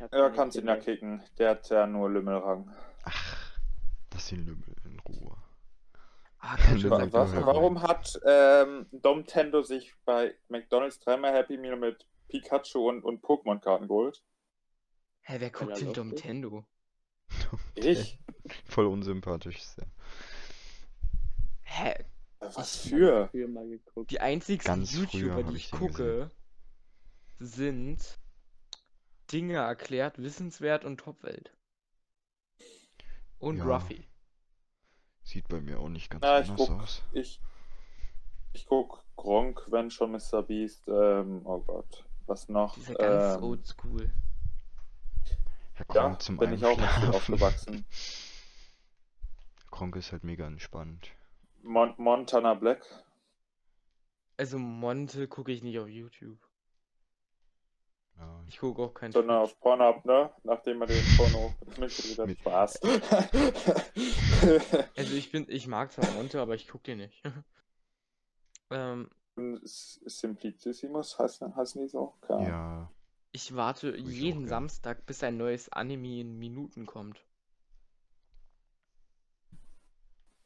Ich hab ja, kannst ihn da kicken. Der hat ja nur Lümmelrang. Ach, lass den Lümmel in Ruhe. Ah, warum hat Domtendo sich bei McDonald's dreimal Happy Meal mit Pikachu und Pokémon-Karten geholt? Hä, wer guckt denn Domtendo? Ich? Voll unsympathisch. Hä? Was für? Die einzigen YouTuber, die ich gucke, sind Dinge erklärt, wissenswert und Topwelt. Und ja. Ruffy. Sieht bei mir auch nicht ganz anders aus. Ich guck Gronk, wenn schon Mr. Beast. Oh Gott. Was noch? Dieser ganz oldschool. Ja, zum bin ich auch mit viel aufgewachsen. Gronk ist halt mega entspannt. Montana Black. Also Monte gucke ich nicht auf YouTube. Ich gucke auch keinen. Sondern auf Pornhub, ne? Nachdem er den Porno hochgemischt hat, Spaß. Also ich mag zwar Monte, aber ich gucke den nicht. Simplicissimus heißen die so? Ja. Ich warte jeden Samstag, bis ein neues Anime in Minuten kommt.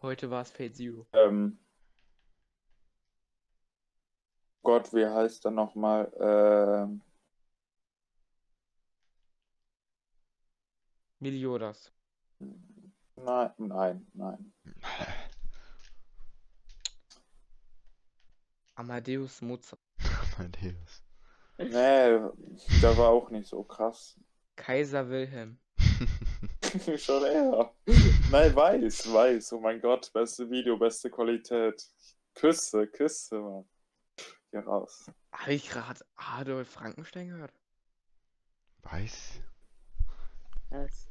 Heute war es Fate Zero. Gott, wie heißt er nochmal? Meliodas. Nein. Amadeus Mozart. Amadeus. Nee, der war auch nicht so krass. Kaiser Wilhelm. Schon eher. Nein, weiß. Oh mein Gott, beste Video, beste Qualität. Küsse, Mann. Hier raus. Habe ich gerade Adolf Frankenstein gehört? Weiß? Was?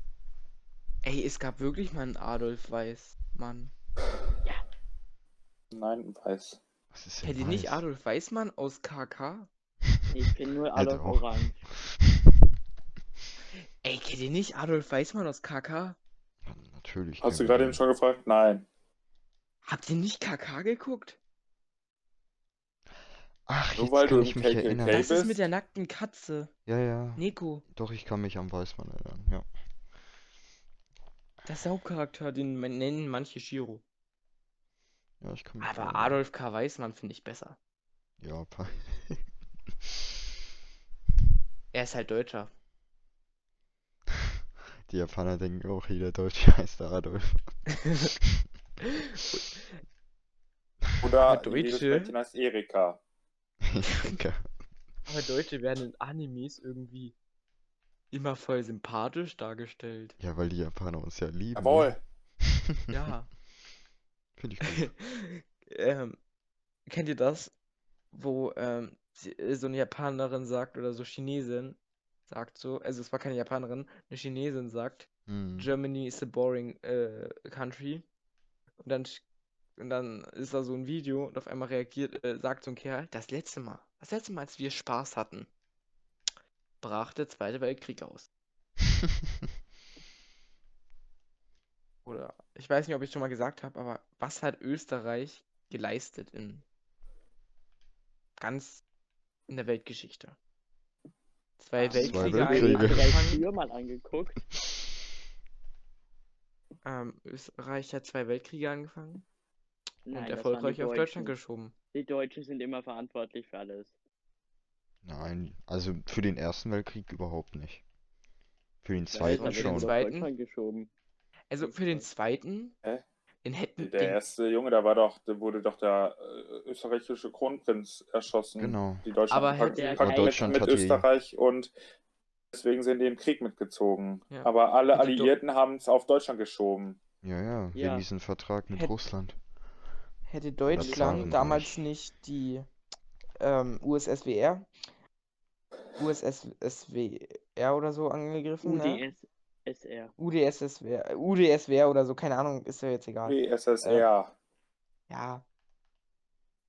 Ey, es gab wirklich mal einen Adolf Weißmann. Ja. Nein, Weiß. Was ist denn Kennt ihr nicht Adolf Weißmann aus KK? Ich bin nur Adolf Orange. Ey, kennt ihr nicht Adolf Weißmann aus KK? Natürlich. Hast du gerade eben schon gefragt? Nein. Habt ihr nicht KK geguckt? Ach, jetzt kann ich mich erinnern. Das ist mit der nackten Katze. Ja. Neko. Doch, ich kann mich an Weißmann erinnern, ja. Das ist der Hauptcharakter, den nennen manche Shiro. Ja, ich kann mich erinnern. Aber Adolf K. Weißmann finde ich besser. Ja, er ist halt Deutscher. Die Japaner denken auch, jeder Deutsche heißt Adolf. Oder Deutsche heißt Erika. Aber Deutsche werden in Animes irgendwie immer voll sympathisch dargestellt. Ja, weil die Japaner uns ja lieben. Jawohl. Ne? Ja. Finde ich gut. Kennt ihr das, wo so eine Japanerin sagt oder so Chinesin sagt so, also es war keine Japanerin, eine Chinesin sagt, Germany is a boring country. Und dann ist da so ein Video und auf einmal reagiert, sagt so ein Kerl, das letzte Mal, als wir Spaß hatten, brach der Zweite Weltkrieg aus. Oder, ich weiß nicht, ob ich schon mal gesagt habe, aber was hat Österreich geleistet in der Weltgeschichte? Zwei Weltkriege. Mal angeguckt. Österreich hat 2 Weltkriege angefangen. Nein, und erfolgreich auf Deutschland geschoben. Die Deutschen sind immer verantwortlich für alles. Nein, also für den Ersten Weltkrieg überhaupt nicht. Für den Zweiten schon. Also für den Zweiten, den hätten... Der erste Junge, wurde doch der österreichische Kronprinz erschossen. Genau. Die Deutschland mit Österreich und deswegen sind die im Krieg mitgezogen. Ja. Aber alle Alliierten haben es auf Deutschland geschoben. Ja, wegen diesem Vertrag mit Russland. Hätte Deutschland damals nicht die UdSSR oder so angegriffen, ne? UdSSR oder so, keine Ahnung, ist ja jetzt egal. UdSSR. Ja.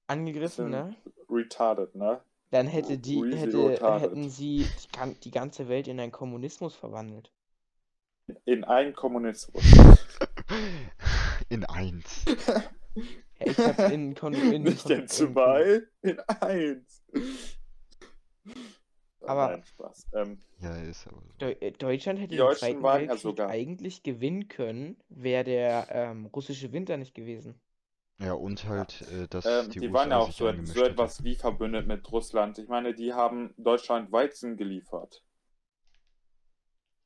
Angegriffen, ne? Retarded, ne? Dann hätten sie die ganze Welt in einen Kommunismus verwandelt. In einen Kommunismus. In eins. Ich hab in Nicht in zwei, in eins. Aber nein, Spaß. Ja, ist aber so. Deutschland hätte den Zweiten Weltkrieg eigentlich gewinnen können, wäre der russische Winter nicht gewesen. Ja, und halt, dass die waren ja auch so etwas wie verbündet mit Russland. Ich meine, die haben Deutschland Weizen geliefert.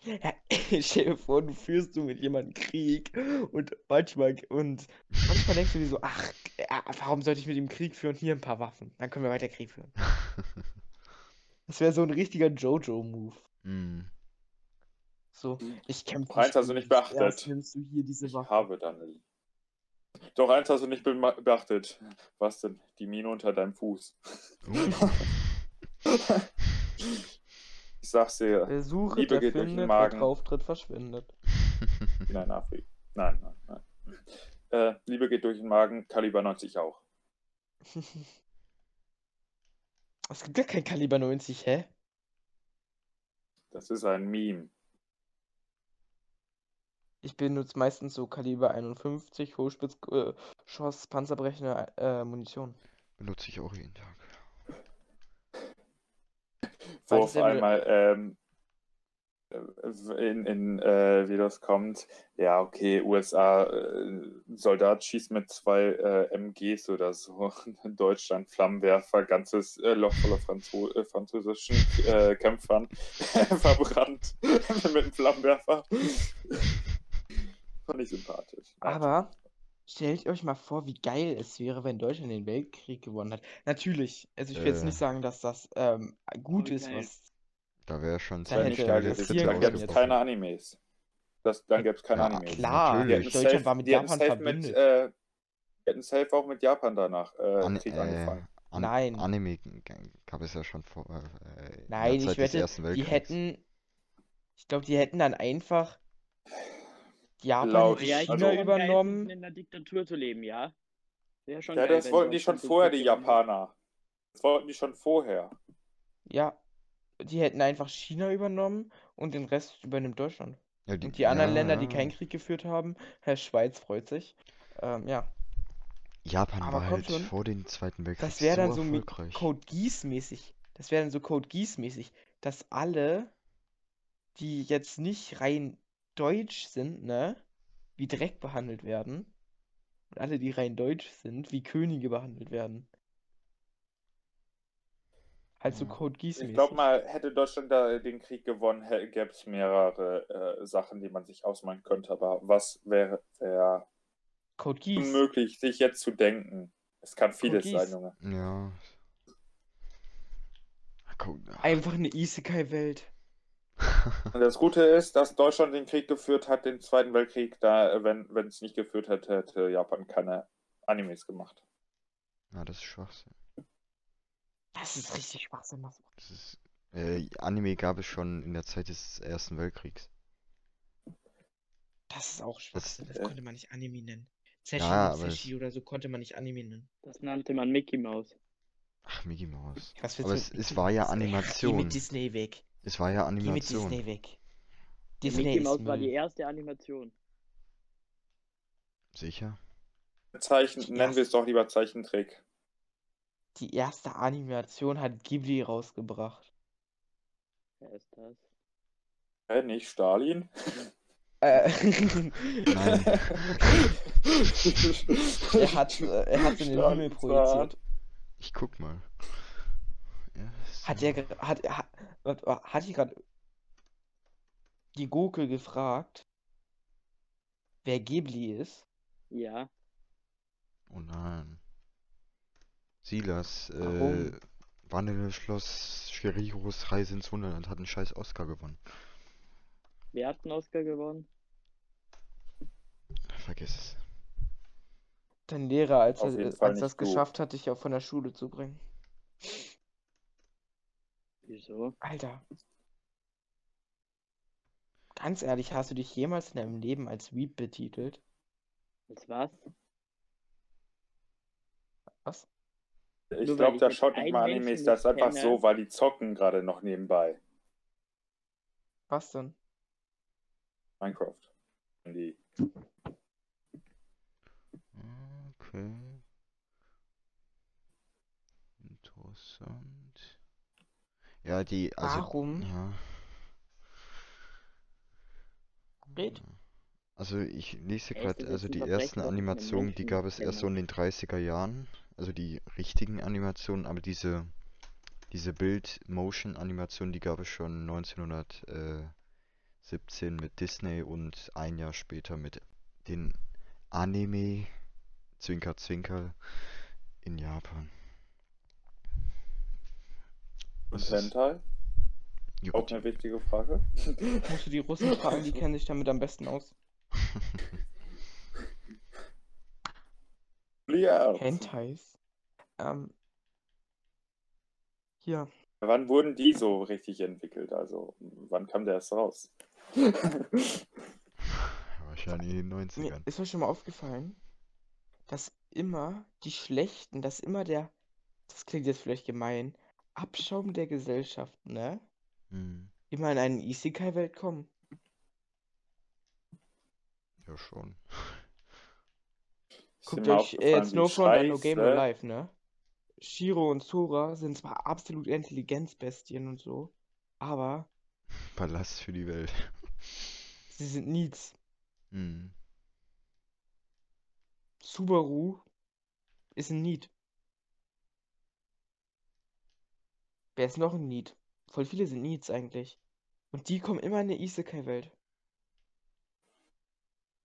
Ja, stell dir vor, du führst mit jemandem Krieg und manchmal denkst du dir so, ach, warum sollte ich mit ihm Krieg führen? Hier ein paar Waffen, dann können wir weiter Krieg führen. Das wäre so ein richtiger Jojo-Move. Mm. So, ich kämpfe. Eins hast du nicht beachtet. Erst nimmst du hier diese Waffe. Ich habe dann. Doch, eins hast du nicht beachtet. Was denn? Die Mine unter deinem Fuß. Ich sag's dir. Der Suche, Liebe der geht findet, durch den Magen. Der Auftritt verschwindet. Nein, Afri. Nein. Liebe geht durch den Magen, Kaliber 90 auch. Es gibt gar kein Kaliber 90, hä? Das ist ein Meme. Ich benutze meistens so Kaliber 51, Hochspitzschoss, panzerbrechende Munition. Benutze ich auch jeden Tag. Wo auf einmal, wie das kommt, ja, okay, USA, Soldat schießt mit zwei MGs oder so, in Deutschland, Flammenwerfer, ganzes Loch voller französischen Kämpfern verbrannt mit dem Flammenwerfer. Fand ich sympathisch. Aber stellt euch mal vor, wie geil es wäre, wenn Deutschland den Weltkrieg gewonnen hat. Natürlich, also ich will jetzt nicht sagen, dass das gut ist, geil. Was... Da wäre schon ziemlich geil. Dann gäbe es keine Animes. Dann gäbe es keine Animes. Klar, Deutschland war mit Japan verbündet. Wir hätten safe auch mit Japan danach Krieg angefangen. Nein. Anime gab es ja schon vor. Nein, ich wette, die hätten. Ich glaube, die hätten dann einfach Japan und China übernommen. In der Diktatur zu leben, ja. Ja, das wollten die schon vorher, die Japaner. Das wollten die schon vorher. Ja. Die hätten einfach China übernommen und den Rest übernimmt Deutschland. Ja, und die anderen Länder, die keinen Krieg geführt haben, Herr Schweiz freut sich. Ja. Japan aber war halt schon, vor dem Zweiten Weltkrieg. Das wäre dann so erfolgreich. Das wäre dann so Code Geass-mäßig, dass alle, die jetzt nicht rein deutsch sind, ne, wie Dreck behandelt werden. Und alle, die rein deutsch sind, wie Könige behandelt werden. Halt so Code Geass. Ich glaube mal, hätte Deutschland da den Krieg gewonnen, gäbe es mehrere Sachen, die man sich ausmalen könnte. Aber was wäre Code Geass unmöglich, sich jetzt zu denken? Es kann vieles sein, Junge. Ja. Einfach eine Isekai-Welt. Und das Gute ist, dass Deutschland den Krieg geführt hat, den Zweiten Weltkrieg. Da, wenn es nicht geführt hätte, hätte Japan keine Animes gemacht. Na, das ist Schwachsinn. Das ist richtig Schwachsinn. Das ist, Anime gab es schon in der Zeit des Ersten Weltkriegs. Das ist auch Schwachsinn. Das konnte man nicht Anime nennen. Zeshi oder so konnte man nicht Anime nennen. Das nannte man Mickey Mouse. Ach, Mickey Mouse. Aber es war ja Animation. Geh mit Disney weg. Es war ja Animation. Geh mit Disney weg. Mickey Mouse war die erste Animation. Sicher? Nennen wir es doch lieber Zeichentrick. Die erste Animation hat Ghibli rausgebracht. Wer ist das? Nicht Stalin? Nein. Er hat in den Himmel projiziert. Ich guck mal. Hat gerade die Gurke gefragt, wer Ghibli ist? Ja. Oh nein. Silas, Vanille-Schloss, Chiriros Reise ins Wunderland hat einen scheiß Oscar gewonnen. Wer hat einen Oscar gewonnen? Vergiss es. Dein Lehrer, als er das geschafft hat, dich auch von der Schule zu bringen. Wieso? Alter. Ganz ehrlich, hast du dich jemals in deinem Leben als Weeb betitelt? Als was? Was? Ich glaube, da schaut nicht mal Animes, das ist einfach so, weil die zocken gerade noch nebenbei. Was denn? Minecraft. Okay. Interessant. Ja, die. Also, warum? Ja. Red? Also ich lese gerade, also die ersten Animationen, die gab es erst so in den 30er Jahren. Also die richtigen Animationen, aber diese Bild-Motion-Animationen, die gab es schon 1917 mit Disney und ein Jahr später mit den Anime, Zwinker Zwinker, in Japan. Was ist Hentai? Auch eine wichtige Frage. Musst du die Russen fragen, die kennen sich damit am besten aus. Hentais? Hier. Wann wurden die so richtig entwickelt? Also, wann kam der erst raus? Wahrscheinlich in den 90ern. Ist euch schon mal aufgefallen, dass immer die Schlechten, dass immer der, das klingt jetzt vielleicht gemein, Abschaum der Gesellschaft, ne? Hm. Immer in eine Isekai-Welt kommen. Ja, schon. Guckt euch jetzt nur von No Game No Life, ne? Shiro und Sora sind zwar absolut Intelligenzbestien und so, aber... Palast für die Welt. Sie sind Needs. Hm. Subaru ist ein Need. Wer ist noch ein Need? Voll viele sind Needs eigentlich. Und die kommen immer in eine Isekai-Welt.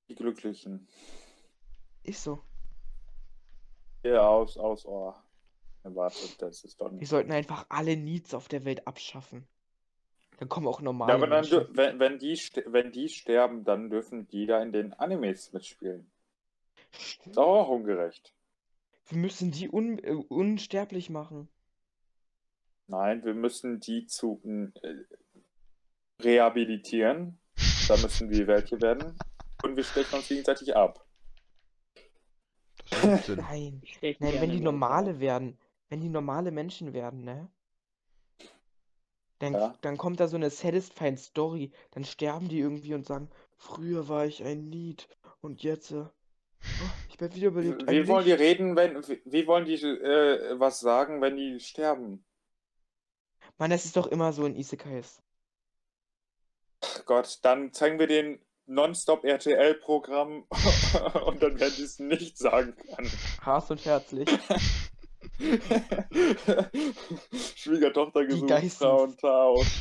Die Glücklichen. Ist so. Ja, aus Ohr. Erwartet, das ist doch nicht. Wir sollten einfach alle Needs auf der Welt abschaffen. Dann kommen auch normale. Ja, aber dann wenn die sterben, dann dürfen die da in den Animes mitspielen. Ist auch ungerecht. Wir müssen die unsterblich machen. Nein, wir müssen die zu rehabilitieren. Da müssen wir welche werden. Und wir stechen uns gegenseitig ab. Nein. Nein, wenn die normale werden. Wenn die normale Menschen werden, ne? Dann, ja, dann kommt da so eine satisfying Story. Dann sterben die irgendwie und sagen, früher war ich ein Need und jetzt... ich bin wieder überlebt. Wie wollen die reden, wie wollen die was sagen, wenn die sterben? Mann, das ist doch immer so in Isekais. Ach Gott, dann zeigen wir den Nonstop RTL-Programm und dann werden die es nicht sagen können. Hart und herzlich. Schwiegertochter gesucht, Frau und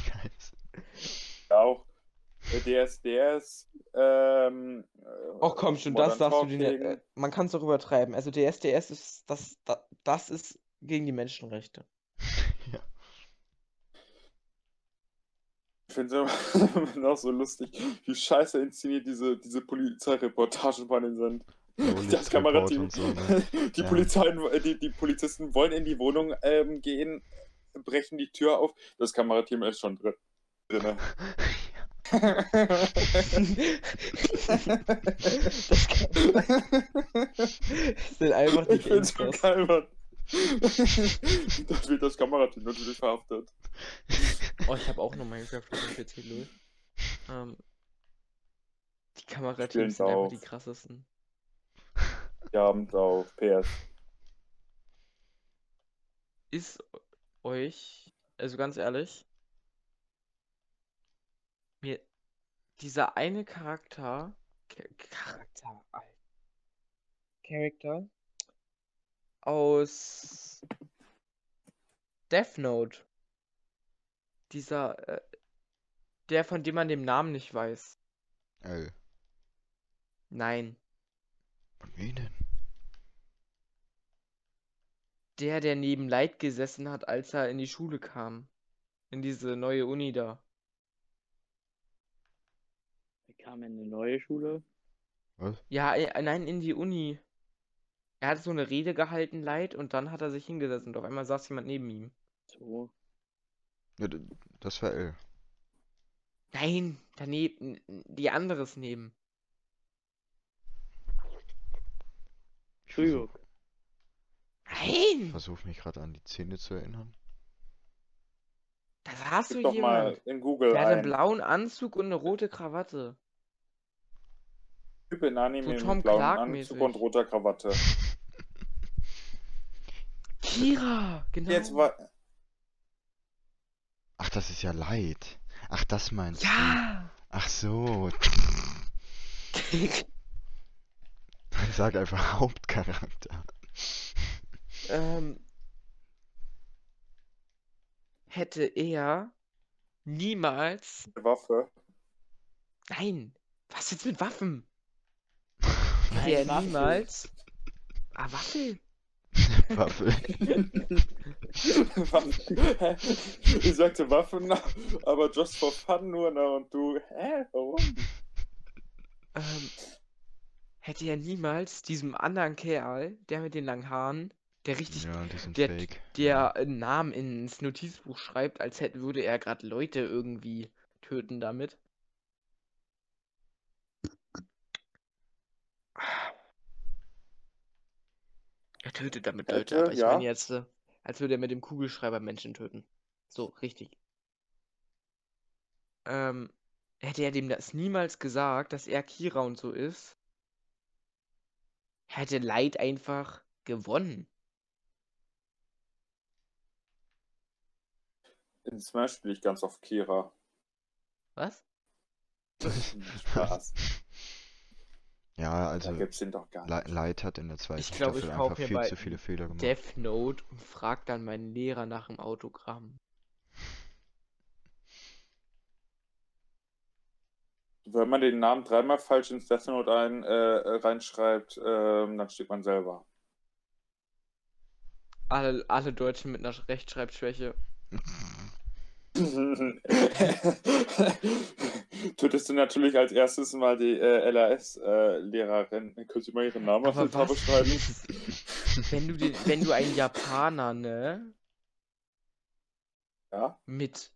Tau. Auch DSDS. Och komm schon, das darfst du dir. Man kann es doch übertreiben. Also DSDS ist das ist gegen die Menschenrechte. Ich finde es immer noch so lustig, wie scheiße inszeniert diese Polizeireportagen von denen sind. Das Kamerateam. So, ne? Die, ja. Die Polizisten wollen in die Wohnung gehen, brechen die Tür auf. Das Kamerateam ist schon drin. Das sind einfach die Kinder. Das wird das Kamerateam natürlich verhaftet. Oh, ich habe auch noch Minecraft auf dem PC, lol. Die Kamerateams sind einfach die krassesten. Wir haben es auf PS. Ist euch, also ganz ehrlich, mir dieser eine Charakter aus Death Note. Dieser, der, von dem man den Namen nicht weiß. L. Nein. Von wem denn? Der neben Light gesessen hat, als er in die Schule kam. In diese neue Uni da. Er kam in eine neue Schule? Was? Ja, nein, in die Uni. Er hat so eine Rede gehalten, Light, und dann hat er sich hingesetzt und auf einmal saß jemand neben ihm. So. Ja, das war L. Nein, daneben, die andere ist neben. Entschuldigung. Nein! Ich versuche mich gerade an die Szene zu erinnern. Da saß du jemand. Doch mal in Google. Der hat einen blauen Anzug und eine rote Krawatte. Typ in Anime so mit blauen Anzug und roter Krawatte. Kira, genau. Jetzt war... das ist ja Light. Ach, das meinst du? Ach so. Ich sag einfach Hauptcharakter. Hätte er niemals... Eine Waffe? Nein! Was jetzt mit Waffen? Hätte er Waffel. Niemals... Ah, Waffel? Waffel. Ich sagte Waffen, aber just for fun nur, na und du... Hä? Warum? Hätte er niemals diesem anderen Kerl, der mit den langen Haaren... Der richtig, ja, der einen Namen ins Notizbuch schreibt, als hätte, würde er gerade Leute irgendwie töten damit. Er tötet damit Leute, aber ich meine jetzt, als würde er mit dem Kugelschreiber Menschen töten. So, richtig. Hätte er dem das niemals gesagt, dass er Kira und so ist, hätte Light einfach gewonnen. In Smash spiele ich ganz oft Kira. Was? Spaß. Ja, also da gibt's den doch gar nicht. Light hat in der zweiten Staffel einfach viel zu viele Fehler gemacht. Death Note und frag dann meinen Lehrer nach dem Autogramm. Wenn man den Namen dreimal falsch ins Death Note reinschreibt, dann steht man selber. Alle Deutschen mit einer Rechtschreibschwäche. Tötest du natürlich als erstes mal die LAS-Lehrerin. Könntest du mal ihren Namen auf die Tafel schreiben? Wenn du einen Japaner, ne? Ja? Mit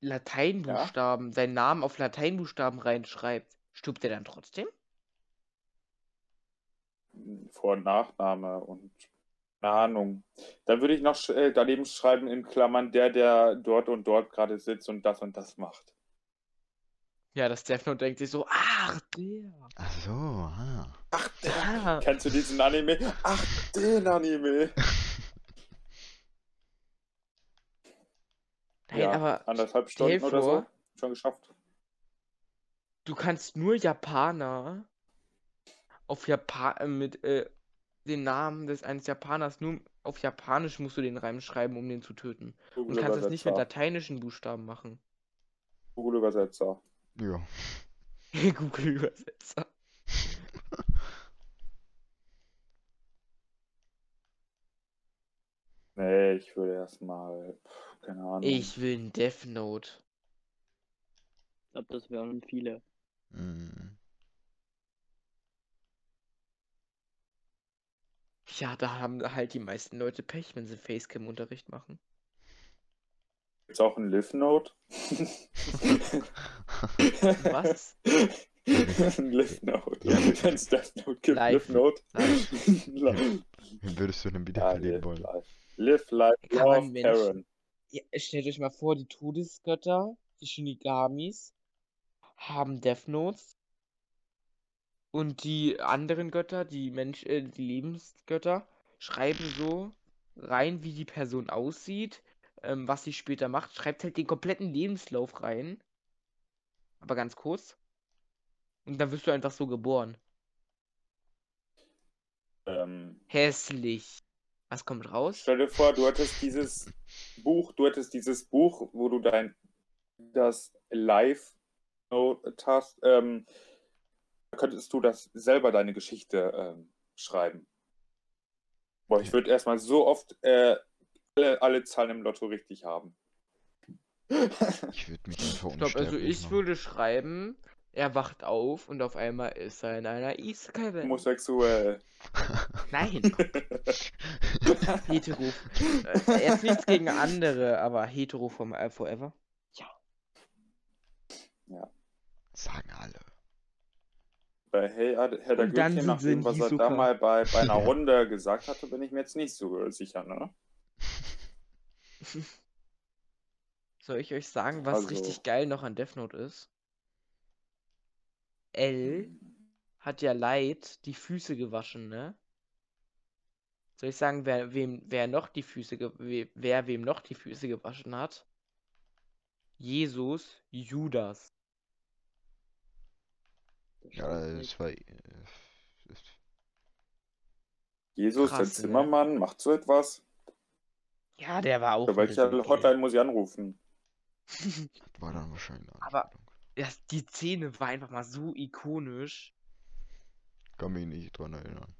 Lateinbuchstaben, seinen Namen auf Lateinbuchstaben reinschreibt, stirbt er dann trotzdem? Vor- und Nachname und... Ahnung. Dann würde ich noch daneben schreiben in Klammern der dort und dort gerade sitzt und das macht. Ja, das Death Note denkt sich so, ach der. Ach so, Ach der. Kennst du diesen Anime? Ach, den Anime. Nein, ja, aber 1,5 Stunden oder so. Schon geschafft. Du kannst nur Japaner auf Japan mit den Namen eines Japaners, nur auf Japanisch musst du den Reim schreiben, um den zu töten. Und kannst das nicht mit lateinischen Buchstaben machen. Google-Übersetzer. Ja. Google-Übersetzer. Nee, ich würde erstmal... Keine Ahnung. Ich will ein Death Note. Ich glaube, das wären viele. Mhm. Ja, da haben halt die meisten Leute Pech, wenn sie Facecam-Unterricht machen. Gibt's auch ein Live-Note? Was? Ein Live-Note. Ja, wenn es Death Note gibt, Live-Note. Wie würdest du denn wieder verlieren wollen? Live, life, love, Aaron. Ja, stellt euch mal vor, die Todesgötter, die Shinigamis, haben Death Notes. Und die anderen Götter, die Lebensgötter, schreiben so rein, wie die Person aussieht, was sie später macht. Schreibt halt den kompletten Lebenslauf rein. Aber ganz kurz. Und dann wirst du einfach so geboren. Hässlich. Was kommt raus? Stell dir vor, du hattest dieses Buch, wo du das Live-Note hast, könntest du das selber deine Geschichte schreiben. Boah, ich würde erstmal so oft alle Zahlen im Lotto richtig haben. Ich würde mich einfach unsterblich machen. Ich würde schreiben, er wacht auf und auf einmal ist er in einer Isekai-Welt. Homosexuell. Nein. Hetero. Er ist nichts gegen andere, aber hetero forever. Ja. Sagen alle. Hey, Herr der Güte, nach dem, was er da mal bei einer Runde gesagt hatte, bin ich mir jetzt nicht so sicher, ne? Soll ich euch sagen, was richtig geil noch an Death Note ist? L hat ja Light die Füße gewaschen, ne? Soll ich sagen, wer wem noch die Füße gewaschen hat? Jesus, Judas. Ja, das war... Jesus, krass, der Zimmermann, macht so etwas. Ja, der war auch... Für welche Hotline muss ich anrufen? Das war dann wahrscheinlich... Aber das, die Szene war einfach mal so ikonisch. Kann mich nicht dran erinnern.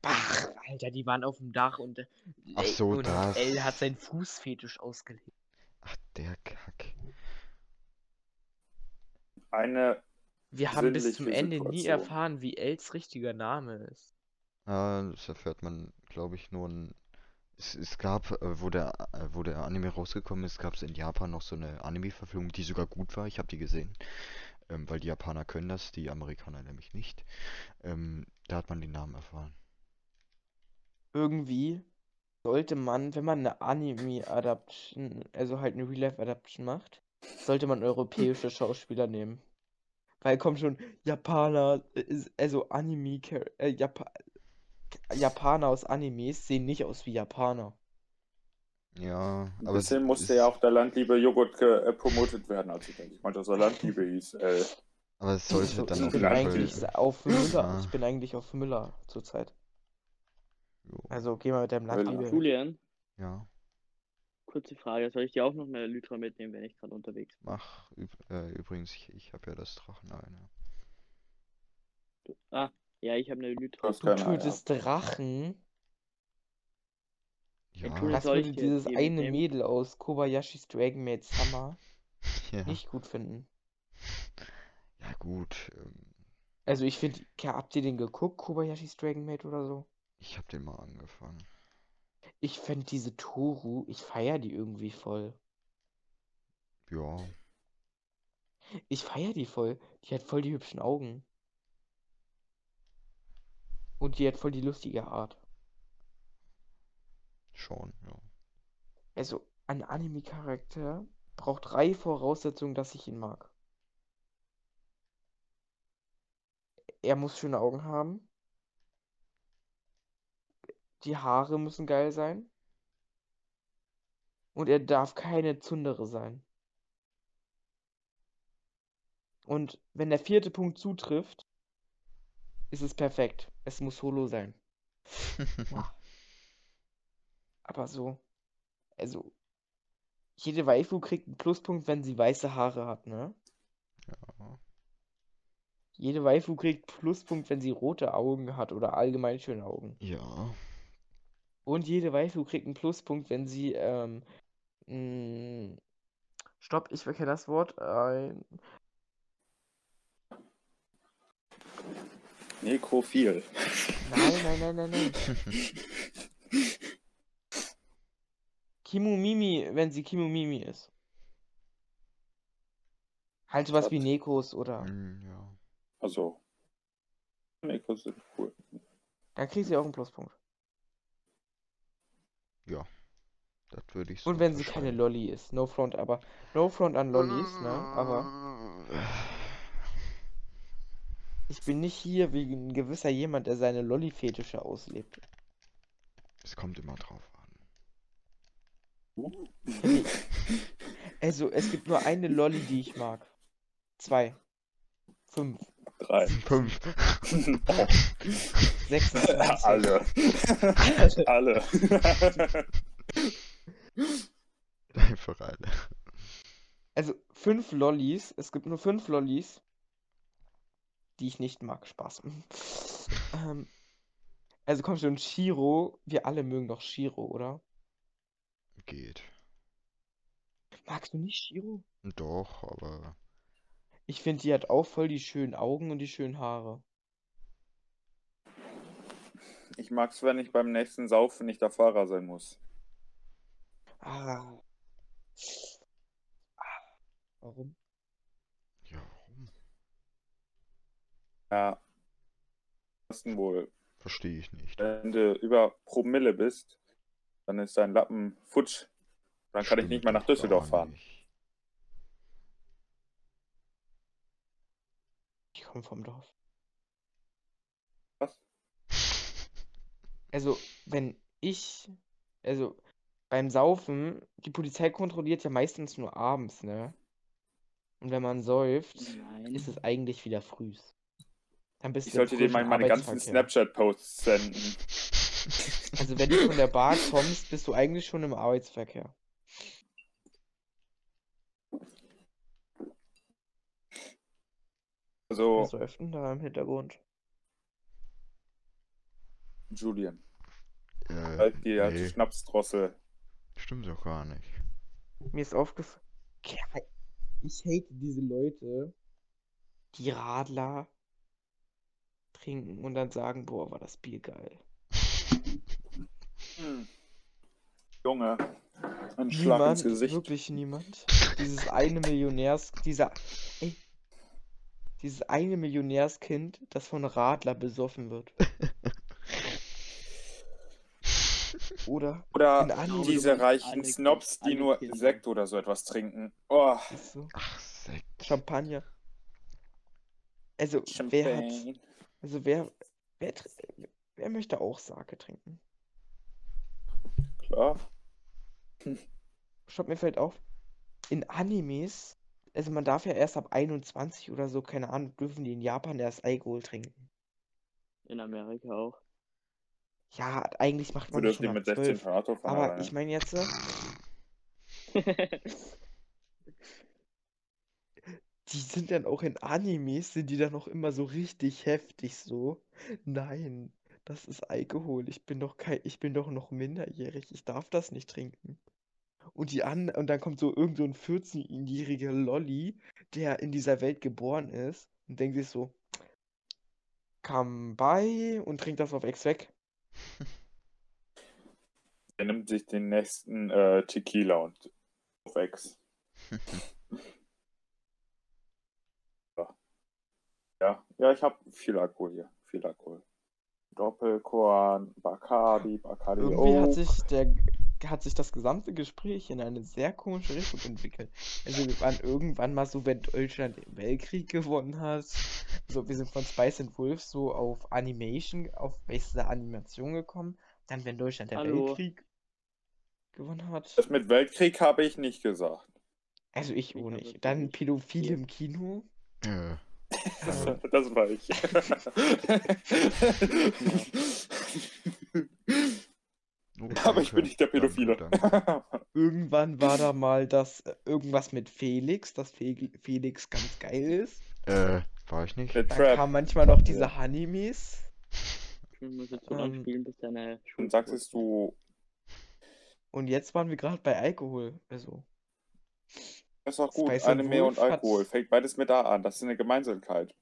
Bach, Alter, die waren auf dem Dach und... Ach so, und das... L hat seinen Fußfetisch ausgelegt. Ach, der Kack. Wir haben bis zum Ende nie erfahren, wie Els richtiger Name ist. Das erfährt man, glaube ich, nur in... Es gab, wo der Anime rausgekommen ist, gab es in Japan noch so eine Anime-Verfilmung, die sogar gut war. Ich habe die gesehen, weil die Japaner können das, die Amerikaner nämlich nicht. Da hat man den Namen erfahren. Irgendwie sollte man, wenn man eine Anime-Adaption, also halt eine Real-Life-Adaption macht, sollte man europäische Schauspieler nehmen. Weil kommt schon Japaner, also Anime, Japaner aus Animes sehen nicht aus wie Japaner. Ja, aber deswegen musste ja auch der Landliebe Joghurt promotet werden, also denke ich mal, dass er Landliebe hieß. Aber es sollte dann auch Ich bin eigentlich auf Müller zurzeit. Jo. Also geh mal mit deinem Landliebe. Julian? Ja. Kurze Frage, soll ich dir auch noch eine Lytra mitnehmen, wenn ich gerade unterwegs bin? Ach, übrigens, ich habe ja das Drachenei. Ah. Ja, ich habe eine Lytra. Du tötest Drachen? Ja. Das würde dieses eine Mädel aus Kobayashi's Dragon Maid Summer nicht gut finden. Ja gut. Also ich finde, habt ihr den geguckt, Kobayashi's Dragon Maid oder so? Ich habe den mal angefangen. Ich fände diese Toru, ich feiere die irgendwie voll. Ja. Ich feiere die voll. Die hat voll die hübschen Augen. Und die hat voll die lustige Art. Schon, ja. Also, ein Anime-Charakter braucht 3 Voraussetzungen, dass ich ihn mag. Er muss schöne Augen haben. Die Haare müssen geil sein. Und er darf keine Tsundere sein. Und wenn der 4. Punkt zutrifft, ist es perfekt. Es muss Holo sein. Ja. Aber so. Also. Jede Waifu kriegt einen Pluspunkt, wenn sie weiße Haare hat, ne? Ja. Jede Waifu kriegt einen Pluspunkt, wenn sie rote Augen hat oder allgemein schöne Augen. Ja. Und jede Waifu kriegt einen Pluspunkt, wenn sie, stopp, ich verkenne das Wort. Nekrophil. Nein. Kimumimi, wenn sie Kimumimi ist. Halt sowas wie Nekos, oder? Ja. Also. Nekos sind cool. Dann kriegt sie auch einen Pluspunkt. Ja. Das würde ich so. Und wenn sie keine Lolli ist. No front, aber. No front an Lollis, ne? Aber. Ich bin nicht hier wegen gewisser jemand, der seine Lolli-Fetische auslebt. Es kommt immer drauf an. Also, es gibt nur eine Lolli, die ich mag. 2. 5. 3. 5. 26. Alle. Alle. Einfach alle. Also, 5 Lollis. Es gibt nur 5 Lollis. Die ich nicht mag, Spaß. Also komm schon, Shiro. Wir alle mögen doch Shiro, oder? Geht. Magst du nicht Shiro? Doch, aber... Ich finde, die hat auch voll die schönen Augen und die schönen Haare. Ich mag's, wenn ich beim nächsten Saufen nicht der Fahrer sein muss. Warum? Ja. Wohl. Verstehe ich nicht. Wenn du über Promille bist, dann ist dein Lappen futsch. Dann kann ich nicht mal nach Düsseldorf fahren. Nicht. Ich komme vom Dorf. Was? Also, wenn ich, also beim Saufen, die Polizei kontrolliert ja meistens nur abends, ne? Und wenn man säuft, ist es eigentlich wieder früh. Dann bist ich du sollte dir meine ganzen Snapchat-Posts senden. Also wenn du von der Bar kommst, bist du eigentlich schon im Arbeitsverkehr. Also... Was läuft da im Hintergrund? Julian. Halt die nee. Schnapsdrossel. Stimmt doch gar nicht. Mir ist aufgefallen... Ich hate diese Leute, die Radler trinken und dann sagen, boah, war das Bier geil. Junge, ein Schlag ins Gesicht. Wirklich niemand. Dieses eine Millionärskind, das von Radler besoffen wird. Oder diese reichen Snobs, die nur Sekt oder so etwas trinken. Oh. So. Ach, Sekt. Champagner. Also, wer möchte auch Sake trinken? Klar. Schaut, mir fällt auf, in Animes, also man darf ja erst ab 21 oder so, keine Ahnung, dürfen die in Japan erst Alkohol trinken. In Amerika auch. Ja, eigentlich macht man das schon ab 12. Aber ich meine jetzt... Die sind dann auch in Animes, sind die dann auch immer so richtig heftig so. Nein, das ist Alkohol. Ich bin doch noch minderjährig. Ich darf das nicht trinken. Und dann kommt so irgend so ein 14-jähriger Lolli, der in dieser Welt geboren ist und denkt sich so, komm bei und trinkt das auf Ex weg. Er nimmt sich den nächsten Tequila und auf Ex. Ja, ich habe viel Alkohol hier. Viel Alkohol. Doppelkorn, Bacardi. Irgendwie hat sich das gesamte Gespräch in eine sehr komische Richtung entwickelt. Also wir waren irgendwann mal so, wenn Deutschland den Weltkrieg gewonnen hat. So, wir sind von Spice and Wolf so auf Animation, auf beste Animation gekommen. Dann, wenn Deutschland den Weltkrieg gewonnen hat. Das mit Weltkrieg habe ich nicht gesagt. Also ich auch nicht. Dann Pädophile im Kino. Ja. Das war ich. Aber ich bin nicht der Pädophile. Irgendwann war da mal das irgendwas mit Felix, dass Felix ganz geil ist. War ich nicht. Da kam manchmal noch diese Hanimis. Und sagst du... Und jetzt waren wir gerade bei Alkohol. Also... Das ist auch gut, Spice Anime und Alkohol. Fängt beides mit da an. Das ist eine Gemeinsamkeit.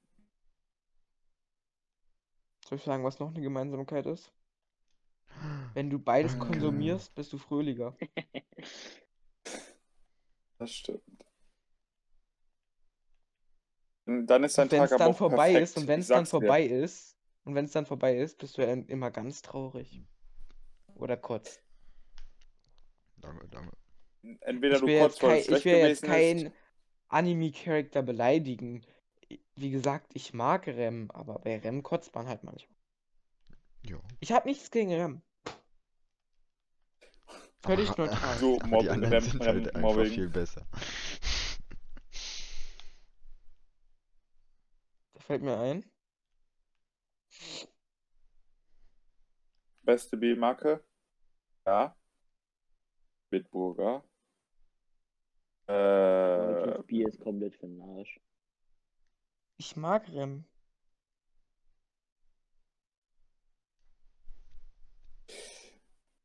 Soll ich sagen, was noch eine Gemeinsamkeit ist? Wenn du beides konsumierst, bist du fröhlicher. Das stimmt. Und dann ist dein Tag aber auch perfekt. Und wenn es dann vorbei ist, bist du ja immer ganz traurig. Oder kotzt. Danke. Entweder du kotzt, weil es schlecht gewesen ist. Ich will jetzt keinen Anime-Charakter beleidigen. Wie gesagt, ich mag Rem, aber bei Rem kotzt man halt manchmal. Jo. Ich hab nichts gegen Rem. Völlig neutral. So, Mobbing, Rem, Mobbing. Viel besser. Das fällt mir ein. Beste B-Marke? Ja. Bitburger. Das Bier ist komplett für den Arsch. Ich mag Rem.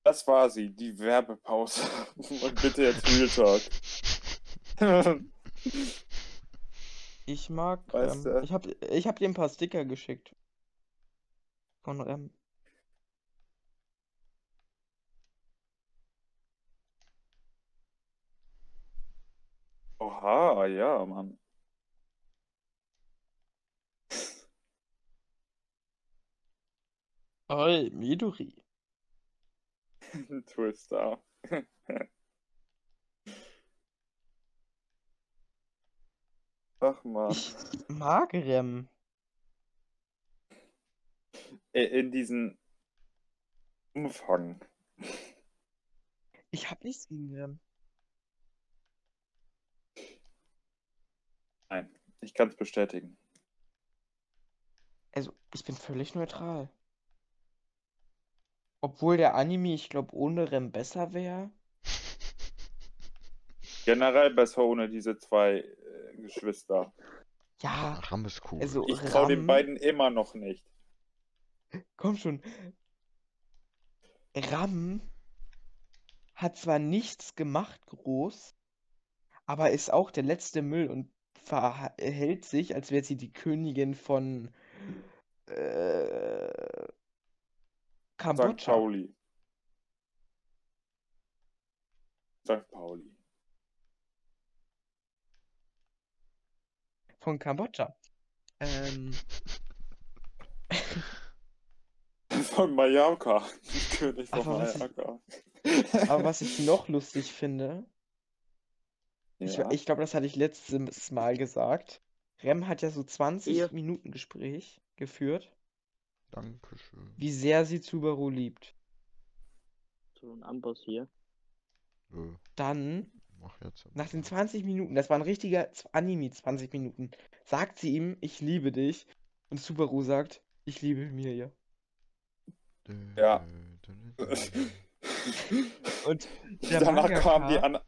Das war sie, die Werbepause. Und bitte jetzt Real Talk. Ich mag Rem. Ich hab dir ein paar Sticker geschickt. Von Rem. Oha, ja, Mann. Oi, Midori. Twister. Ach, Mann. Ich mag Rem. In diesen Umfang. Ich hab nichts gegen Rem. Nein, ich kann es bestätigen. Also, ich bin völlig neutral. Obwohl der Anime, ich glaube, ohne Rem besser wäre. Generell besser ohne diese zwei Geschwister. Ja, Ram ist cool. Also, ich traue den beiden immer noch nicht. Komm schon. Ram hat zwar nichts gemacht groß, aber ist auch der letzte Müll und verhält sich, als wäre sie die Königin von Kambodscha. St. Pauli. St. Pauli. Von Kambodscha. Von Mallorca. König von Mallorca. Aber was ich noch lustig finde, ja. Ich glaube, das hatte ich letztes Mal gesagt. Rem hat ja so 20 Minuten Gespräch geführt. Dankeschön. Wie sehr sie Subaru liebt. So ein Amboss hier. Dann, nach den 20 Minuten, das war ein richtiger Anime 20 Minuten, sagt sie ihm, ich liebe dich. Und Subaru sagt, ich liebe Mirja. Ja. Und danach kam die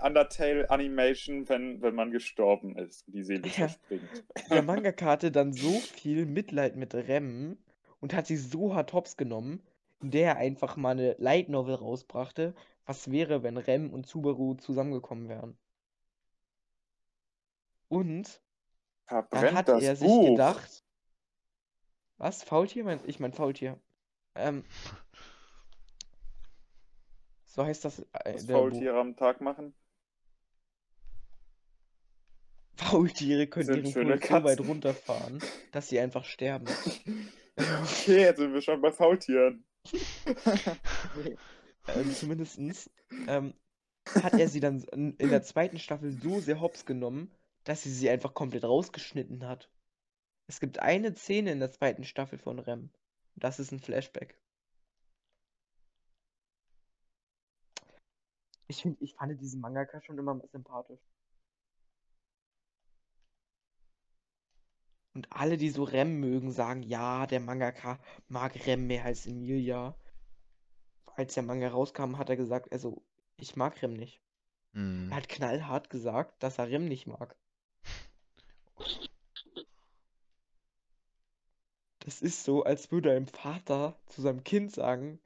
Undertale-Animation, wenn man gestorben ist, die Seele verspringt. Der Mangaka hatte dann so viel Mitleid mit Rem und hat sie so hart hops genommen, in der er einfach mal eine Light Novel rausbrachte, was wäre, wenn Rem und Subaru zusammengekommen wären. Und dann hat er sich gedacht, was, Faultier? Ich mein Faultier. So heißt das. Faultiere am Tag machen? Faultiere können ihren Puls so weit runterfahren, dass sie einfach sterben. Okay, jetzt sind wir schon bei Faultieren. Zumindest hat er sie dann in der zweiten Staffel so sehr hops genommen, dass sie einfach komplett rausgeschnitten hat. Es gibt eine Szene in der zweiten Staffel von Rem. Das ist ein Flashback. Ich fand diesen Mangaka schon immer sympathisch. Und alle, die so Rem mögen, sagen, ja, der Mangaka mag Rem mehr als Emilia. Als der Manga rauskam, hat er gesagt, also, ich mag Rem nicht. Mhm. Er hat knallhart gesagt, dass er Rem nicht mag. Das ist so, als würde ein Vater zu seinem Kind sagen,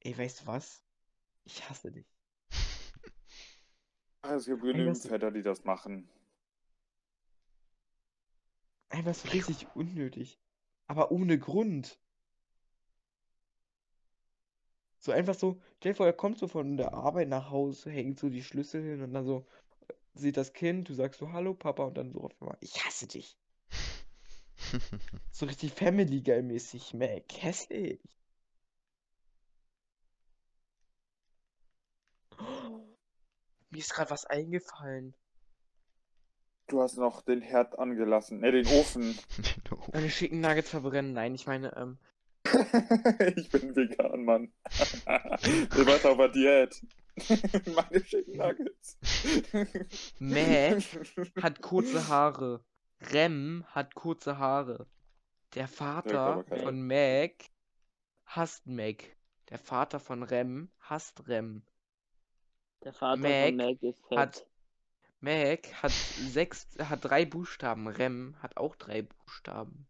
ey, weißt du was? Ich hasse dich. Es gibt genügend Väter, die das machen. Einfach so richtig unnötig. Aber ohne Grund. So einfach so, stell dir vor, er kommt so von der Arbeit nach Hause, hängt so die Schlüssel hin und dann so, sieht das Kind, du sagst so, hallo Papa und dann so auf einmal, ich hasse dich. So richtig Family Guy mäßig, Mac, hässlich. Mir ist gerade was eingefallen. Du hast noch den Herd angelassen. Ne, den Ofen. Meine schicken Nuggets verbrennen. Nein, ich meine, ich bin vegan, Mann. Du warst auf der Diät. Meine schicken Nuggets. Mac hat kurze Haare. Rem hat kurze Haare. Der Vater von Mac hasst Mac. Der Vater von Rem hasst Rem. Der Vater von Mac ist fett. Mac hat drei Buchstaben. Rem hat auch drei Buchstaben.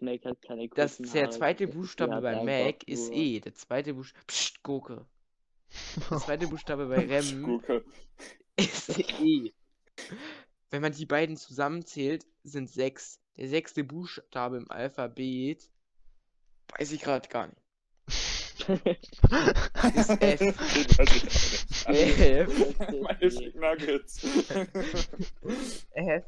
Mac hat keine Kuchen. Der zweite Buchstabe bei Mac ist E. Der zweite Buchstabe. Psst, Gurke. Der zweite Buchstabe bei Rem ist E. Wenn man die beiden zusammenzählt, sind 6. Der sechste Buchstabe im Alphabet weiß ich gerade gar nicht. Das ist F. Meine Nuggets. F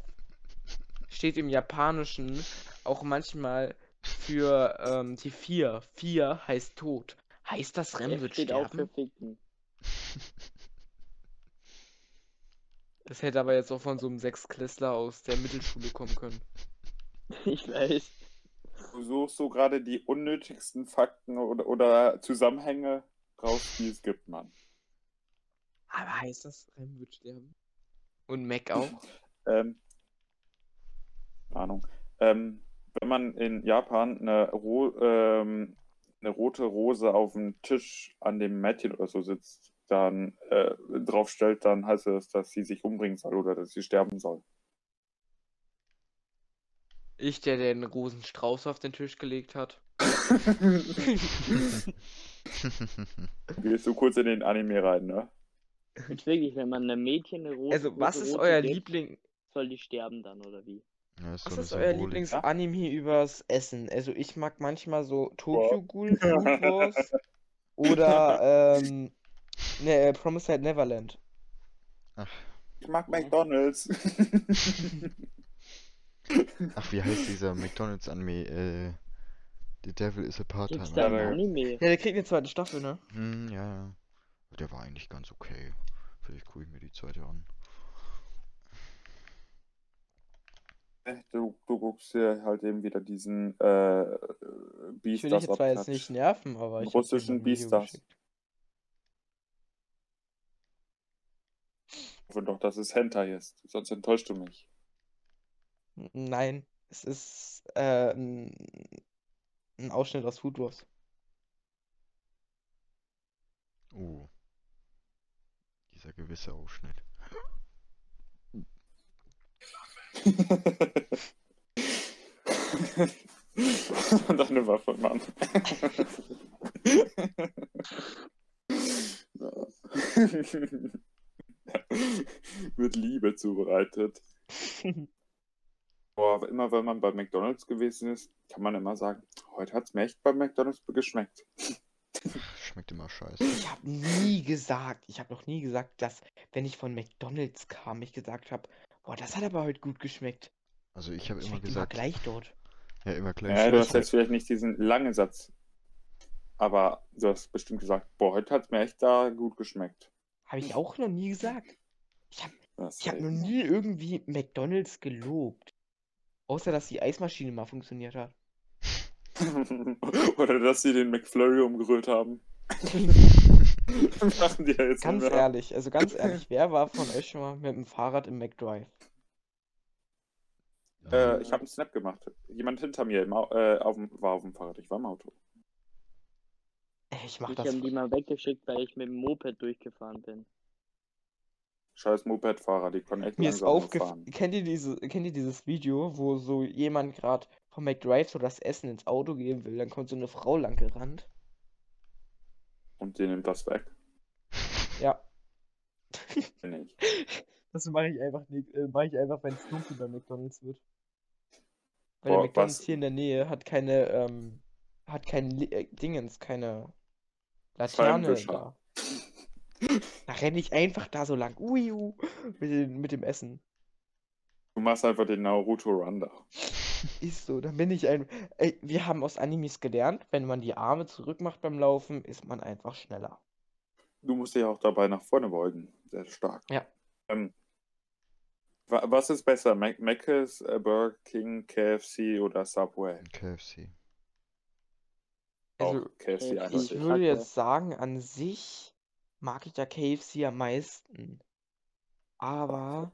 steht im Japanischen auch manchmal für die 4. 4 heißt Tod. Heißt das, Rem wird sterben? Das hätte aber jetzt auch von so einem Sechsklässler aus der Mittelschule kommen können. Ich weiß. du suchst so gerade die unnötigsten Fakten oder Zusammenhänge raus, die es gibt, Mann. Aber heißt das, Rem wird sterben? Und Mac auch? Ahnung. Wenn man in Japan eine rote Rose auf dem Tisch an dem Mädchen oder so sitzt, dann draufstellt, dann heißt es, dass sie sich umbringen soll oder dass sie sterben soll. Ich, der den Rosenstrauß auf den Tisch gelegt hat. Du gehst so kurz in den Anime rein, ne? Jetzt wirklich, wenn man einem Mädchen eine rote Also, was rote ist euer gibt, Liebling? Soll die sterben dann, oder wie? Ja, das was ist euer Lieblingsanime übers Essen? Also, ich mag manchmal so Tokyo Ghoul, Food Wars oder Promised Neverland. Ach. Ich mag McDonald's. Ach, wie heißt dieser McDonald's-Anime? The Devil is a Part-Time. Ja, der kriegt eine zweite Staffel, ne? Hm, ja. Der war eigentlich ganz okay. Vielleicht gucke ich mir die zweite an. Du guckst dir halt eben wieder diesen Beastars. Ich will dich jetzt zwar jetzt nicht nerven, aber ich russischen Beastars. Ich hoffe doch, dass es Hentai ist. Sonst enttäuscht du mich. Nein, es ist ein Ausschnitt aus Food Wars. Oh. Dieser gewisse Ausschnitt. Und dann eine Waffe, Mann. Mit Liebe zubereitet. Boah, immer wenn man bei McDonald's gewesen ist, kann man immer sagen, heute hat's mir echt bei McDonald's geschmeckt. Schmeckt immer scheiße. Ich habe nie gesagt, dass, wenn ich von McDonald's kam, ich gesagt habe, boah, das hat aber heute gut geschmeckt. Also ich habe immer gesagt... immer gleich dort. Ja, immer gleich. Ja, du hast jetzt vielleicht nicht diesen langen Satz, aber du hast bestimmt gesagt, boah, heute hat's mir echt da gut geschmeckt. Habe ich auch noch nie gesagt. Ich hab noch nie irgendwie McDonald's gelobt. Außer, dass die Eismaschine mal funktioniert hat. Oder dass sie den McFlurry umgerührt haben. Machen die ja jetzt ganz ehrlich, wer war von euch schon mal mit dem Fahrrad im McDrive? Ich habe einen Snap gemacht. Jemand hinter mir war auf dem Fahrrad. Ich war im Auto. Ich habe die mal weggeschickt, weil ich mit dem Moped durchgefahren bin. Scheiß Mopedfahrer, die können echt langsam fahren. Kennt ihr dieses Video, wo so jemand gerade vom McDrive so das Essen ins Auto geben will, dann kommt so eine Frau lang gerannt. Und die nimmt das weg? Ja. Das mache ich einfach nicht. Mache ich einfach, wenn es dunkel bei McDonald's wird. Weil der McDonald's hier in der Nähe hat keine, keine Laterne da. Da renne ich einfach da so lang. Uiu. Mit dem Essen. Du machst einfach den Naruto-Run da. Ist so, dann bin ich ein... Ey, wir haben aus Animes gelernt, wenn man die Arme zurück macht beim Laufen, ist man einfach schneller. Du musst dich auch dabei nach vorne beugen. Sehr stark. Ja. Was ist besser? Mc's, Burger King, KFC oder Subway? KFC. Also, KFC ich würde jetzt sagen, an sich... mag ich ja KFC am meisten. Aber...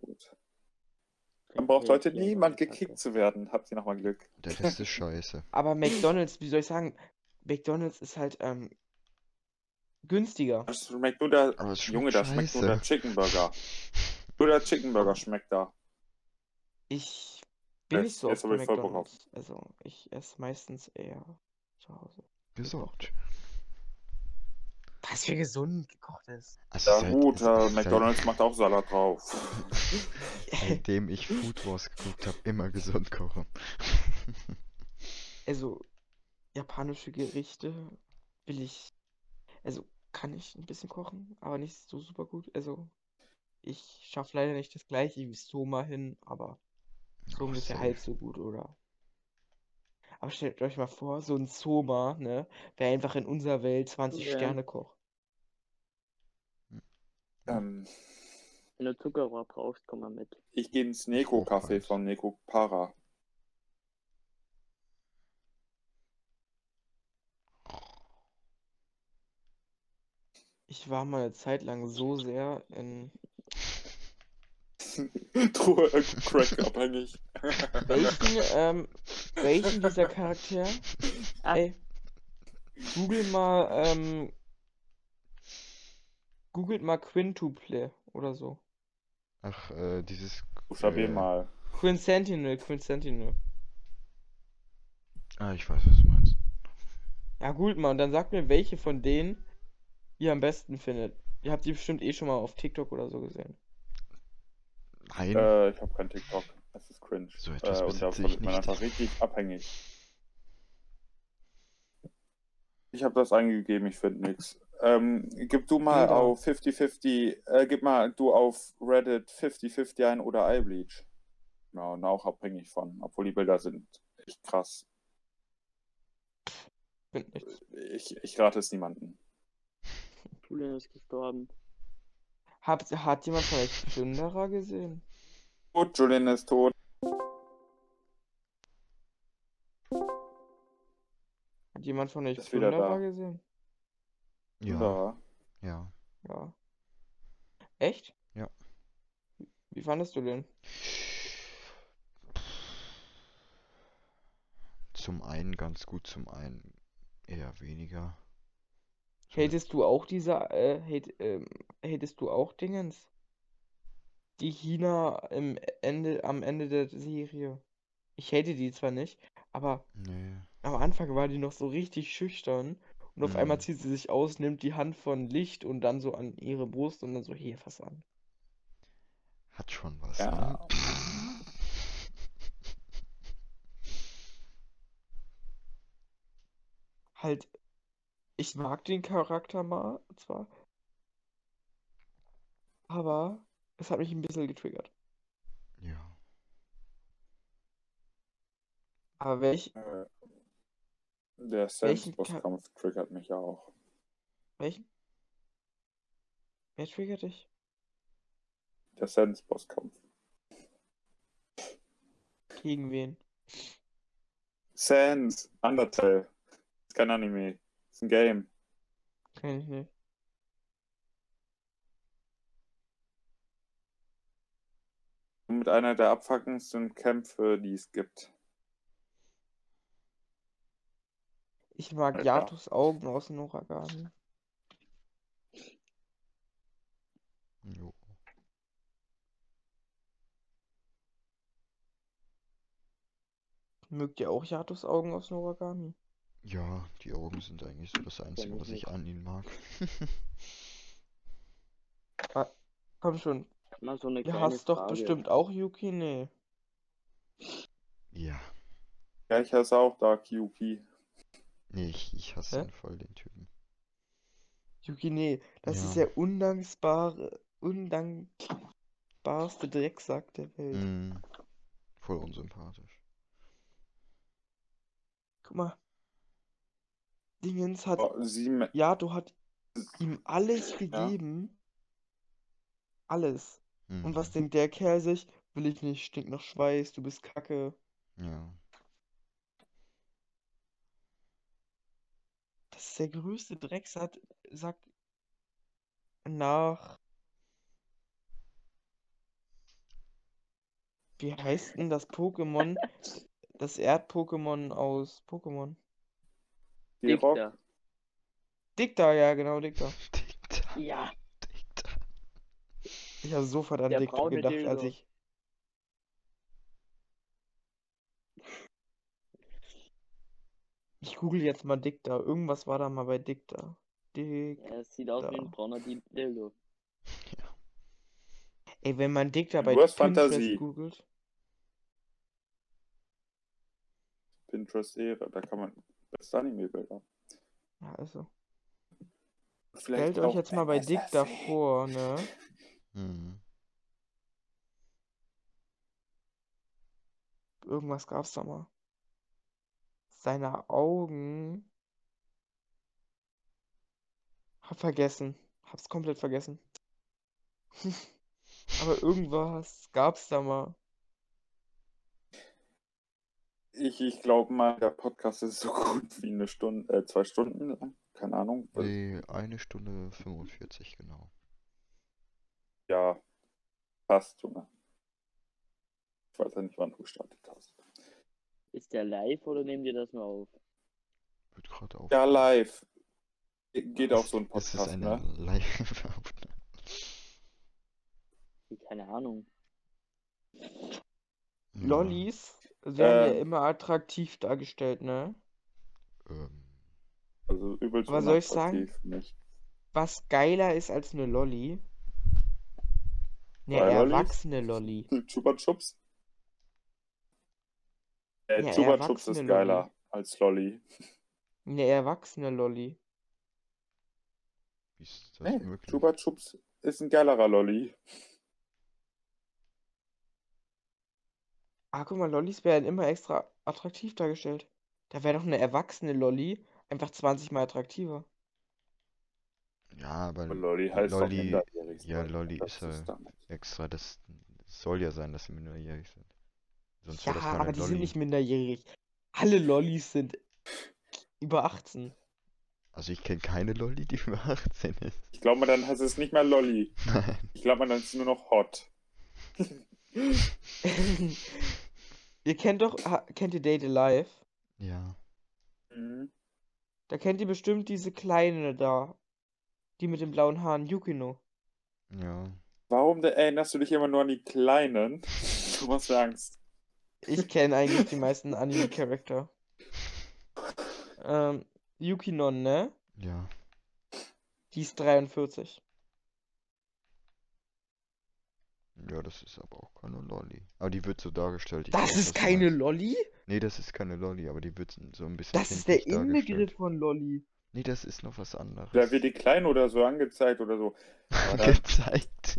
man braucht heute niemand gekickt zu werden. Habt ihr nochmal Glück. Der Rest ist scheiße. Aber McDonald's, wie soll ich sagen? McDonald's ist halt günstiger. Das schmeckt nur der... Aber Junge, das schmeckt nur der Chicken Burger. Nur der Chicken Burger schmeckt da. Ich bin nicht so auf McDonald's. Also, ich esse meistens eher zu Hause. Gesund. Was für gesund gekocht ist. Ja gut, McDonald's macht auch Salat drauf. Seitdem ich Food Wars geguckt habe, immer gesund kochen. Also, japanische Gerichte kann ich ein bisschen kochen, aber nicht so super gut. Also, ich schaffe leider nicht das gleiche wie Soma hin, aber Soma ist ja halb so gut, oder? Aber stellt euch mal vor, so ein Soma, ne, der einfach in unserer Welt 20 Sterne kocht. Wenn du Zuckerrohr brauchst, komm mal mit. Ich gehe ins Neko-Café von Neko Para. Ich war mal eine Zeit lang so sehr in... Drogen-Crack-abhängig. Welchen dieser Charaktere? Ey, googelt mal Quintuple oder so. Ach, dieses... mal. Quincentinal. Ah, ich weiß, was du meinst. Ja, googelt mal und dann sagt mir, welche von denen ihr am besten findet. Ihr habt die bestimmt eh schon mal auf TikTok oder so gesehen. Nein. Ich hab kein TikTok. Das ist cringe. So etwas besitze ich nicht. Einfach richtig abhängig. Ich hab das eingegeben, ich finde nichts. Gib du mal auf 50-50, gib mal du auf Reddit 50-50 ein oder Eyebleach. Ja, und auch abhängig von, obwohl die Bilder sind echt krass. Ich rate es niemanden. Julian ist gestorben. Hat jemand vielleicht Plünderer gesehen? Gut, Julian ist tot. Hat jemand von euch Plünderer gesehen? Ja. Ja. Echt? Ja. Wie fandest du den? Zum einen ganz gut, zum einen eher weniger. Hättest du auch hättest du auch Dingens? Die Hina am Ende der Serie. Ich hätte die zwar nicht, aber nee. Am Anfang war die noch so richtig schüchtern und auf einmal zieht sie sich aus, nimmt die Hand von Licht und dann so an ihre Brust und dann so, hier, fass an. Hat schon was, ja. Ne? Halt, ich mag den Charakter mal, zwar, aber es hat mich ein bisschen getriggert. Ja. Aber der Selbstbosskampf triggert mich ja auch. Welchen? Wer triggert dich? Der Selbstbosskampf. Gegen wen? Sans, Undertale. Ist kein Anime. Ist ein Game. Kenn ich nicht. Mit einer der abfuckendsten Kämpfe, die es gibt. Ich mag Alter. Yatos Augen aus dem Noragaden. Jo. Mögt ihr auch Yatos Augen aus Noragami? Ja, die Augen sind eigentlich so das Einzige, was ich an ihnen mag. Ah, komm schon. So eine du hast doch bestimmt auch Yuki, ne? Ja. Ja, ich hasse auch Dark Yuki. Nee, ich hasse ihn voll, den Typen. Yuki, nee, das ist der undankbarste Drecksack der Welt. Voll unsympathisch. Guck mal. Dingens hat... Yato hat ihm alles gegeben. Ja. Alles. Und was denkt der Kerl sich? Will ich nicht, stinkt nach Schweiß, du bist kacke. Ja. Das ist der größte Drecksack nach... Wie heißt denn das Pokémon? Das Erd-Pokémon aus Pokémon? Dicta. Dicta, ja, genau, Dicta. Dicta. Ja. Dicta. Ich habe sofort an Dicta gedacht, als ich... Ich google jetzt mal Dicta. Irgendwas war da mal bei Dicta. Ja, es sieht aus wie ein brauner Dildo. Ja. Ey, wenn man Dicta bei Pinterest googelt... Pinterest-Ära, da kann man... Das ist Anime-Bilder. Ja, also. Stellt euch jetzt mal bei Dicta vor, ne? Irgendwas gab's da mal. Seine Augen. Hab's komplett vergessen. Aber irgendwas gab's da mal. Ich glaube mal, der Podcast ist so gut wie 2 Stunden lang. keine Ahnung. Nee, 1 Stunde 45, genau. Ja, passt, Junge. Ich weiß ja nicht, wann du gestartet hast. Ist der live oder nehmt ihr das nur auf? Wird gerade auf. Ja, live. Geht auch so ein Podcast, ist eine, ne? Live-Aufnahme. Keine Ahnung. Ja. Lollis werden ja immer attraktiv dargestellt, ne? Also übelst. Was soll ich sagen? Nicht. Was geiler ist als eine Lolli? Eine erwachsene Lolli. Chupa Chups? Chupa Chups ist geiler als Lolli. Eine erwachsene Lolli. Wie ist das möglich? Chupa Chups ist ein geilerer Lolli. Ah, guck mal, Lollis werden immer extra attraktiv dargestellt. Da wäre doch eine erwachsene Lolli einfach 20 mal attraktiver. Ja, aber Lolli heißt Lolli, doch ja, Lolli ist ja extra, das soll ja sein, dass sie minderjährig sind. Sonst ja, aber die Lolli sind nicht minderjährig. Alle Lollis sind über 18. Also ich kenne keine Lolli, die über 18 ist. Ich glaube, dann heißt es nicht mehr Lolli. Nein. Ich glaube, dann ist es nur noch Hot. Ihr kennt doch, kennt ihr Date Alive? Ja. Mhm. Da kennt ihr bestimmt diese Kleine da. Die mit den blauen Haaren, Yukino. Ja. Warum erinnerst du dich immer nur an die Kleinen? Du machst mir Angst. Ich kenne eigentlich die meisten Anime-Charakter. Yukino, ne? Ja. Die ist 43. Ja, das ist aber auch keine Lolli. Aber die wird so dargestellt. Das ist keine Lolli? Nee, das ist keine Lolli, aber die wird so ein bisschen. Das ist der Inbegriff von Lolli. Nee, das ist noch was anderes. Da wird die klein oder so angezeigt oder so. Angezeigt.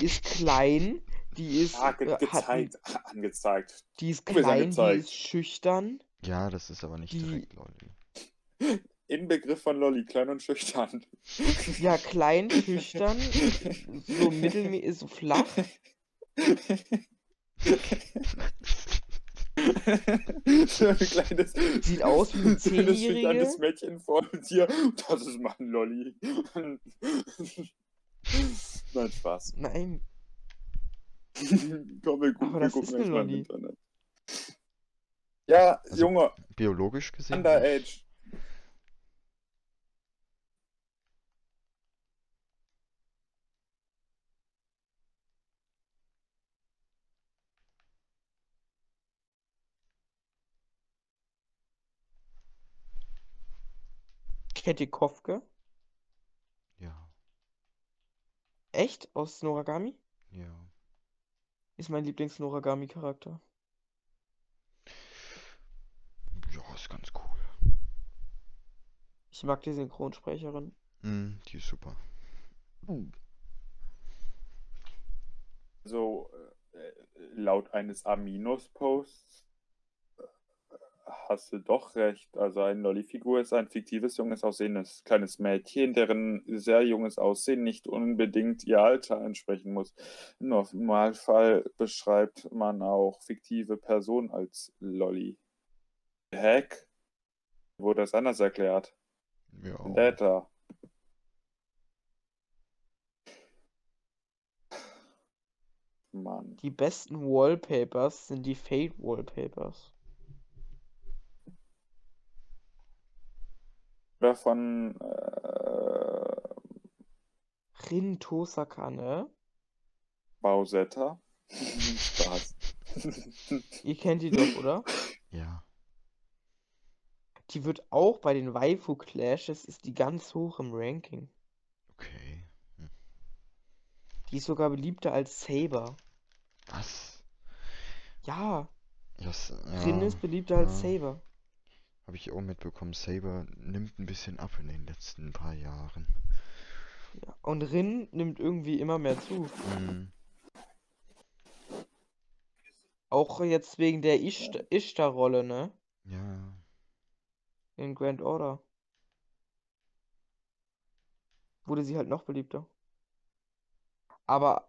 Die ist klein, die ist. Ah, gezeigt. Angezeigt. Die ist klein, die ist schüchtern. Ja, das ist aber nicht direkt Lolli. Inbegriff von Lolli, klein und schüchtern. Ja, klein, schüchtern, so mittelmäßig, so flach. So ein kleines, sieht aus wie ein 10-jähriges Mädchen vor dir. Das ist mein Lolli. Nein, Spaß. Nein. Komm, wir gucken, erstmal im Internet. Ja, also, Junge. Biologisch gesehen. Underage. Ketty Kofke? Ja. Echt? Aus Noragami? Ja. Ist mein Lieblings-Noragami-Charakter. Ja, ist ganz cool. Ich mag die Synchronsprecherin. Die ist super. So, laut eines Aminos-Posts hast du doch recht. Also eine Lolli-Figur ist ein fiktives, junges, aussehendes kleines Mädchen, deren sehr junges Aussehen nicht unbedingt ihr Alter entsprechen muss. Im Normalfall beschreibt man auch fiktive Personen als Lolli. Hack? Wurde das anders erklärt? Ja. Data. Mann. Die besten Wallpapers sind die Fate-Wallpapers. Oder von Rin Tosaka, ne? Bausetta. Spaß. Ihr kennt die doch, oder? Ja. Die wird auch bei den Waifu Clashes, ist die ganz hoch im Ranking. Okay. Hm. Die ist sogar beliebter als Saber. Was? Ja. Rin ist beliebter als Saber. Habe ich auch mitbekommen, Saber nimmt ein bisschen ab in den letzten paar Jahren. Ja, und Rin nimmt irgendwie immer mehr zu. Auch jetzt wegen der Ishtar-Rolle, ne? Ja. In Grand Order. Wurde sie halt noch beliebter. Aber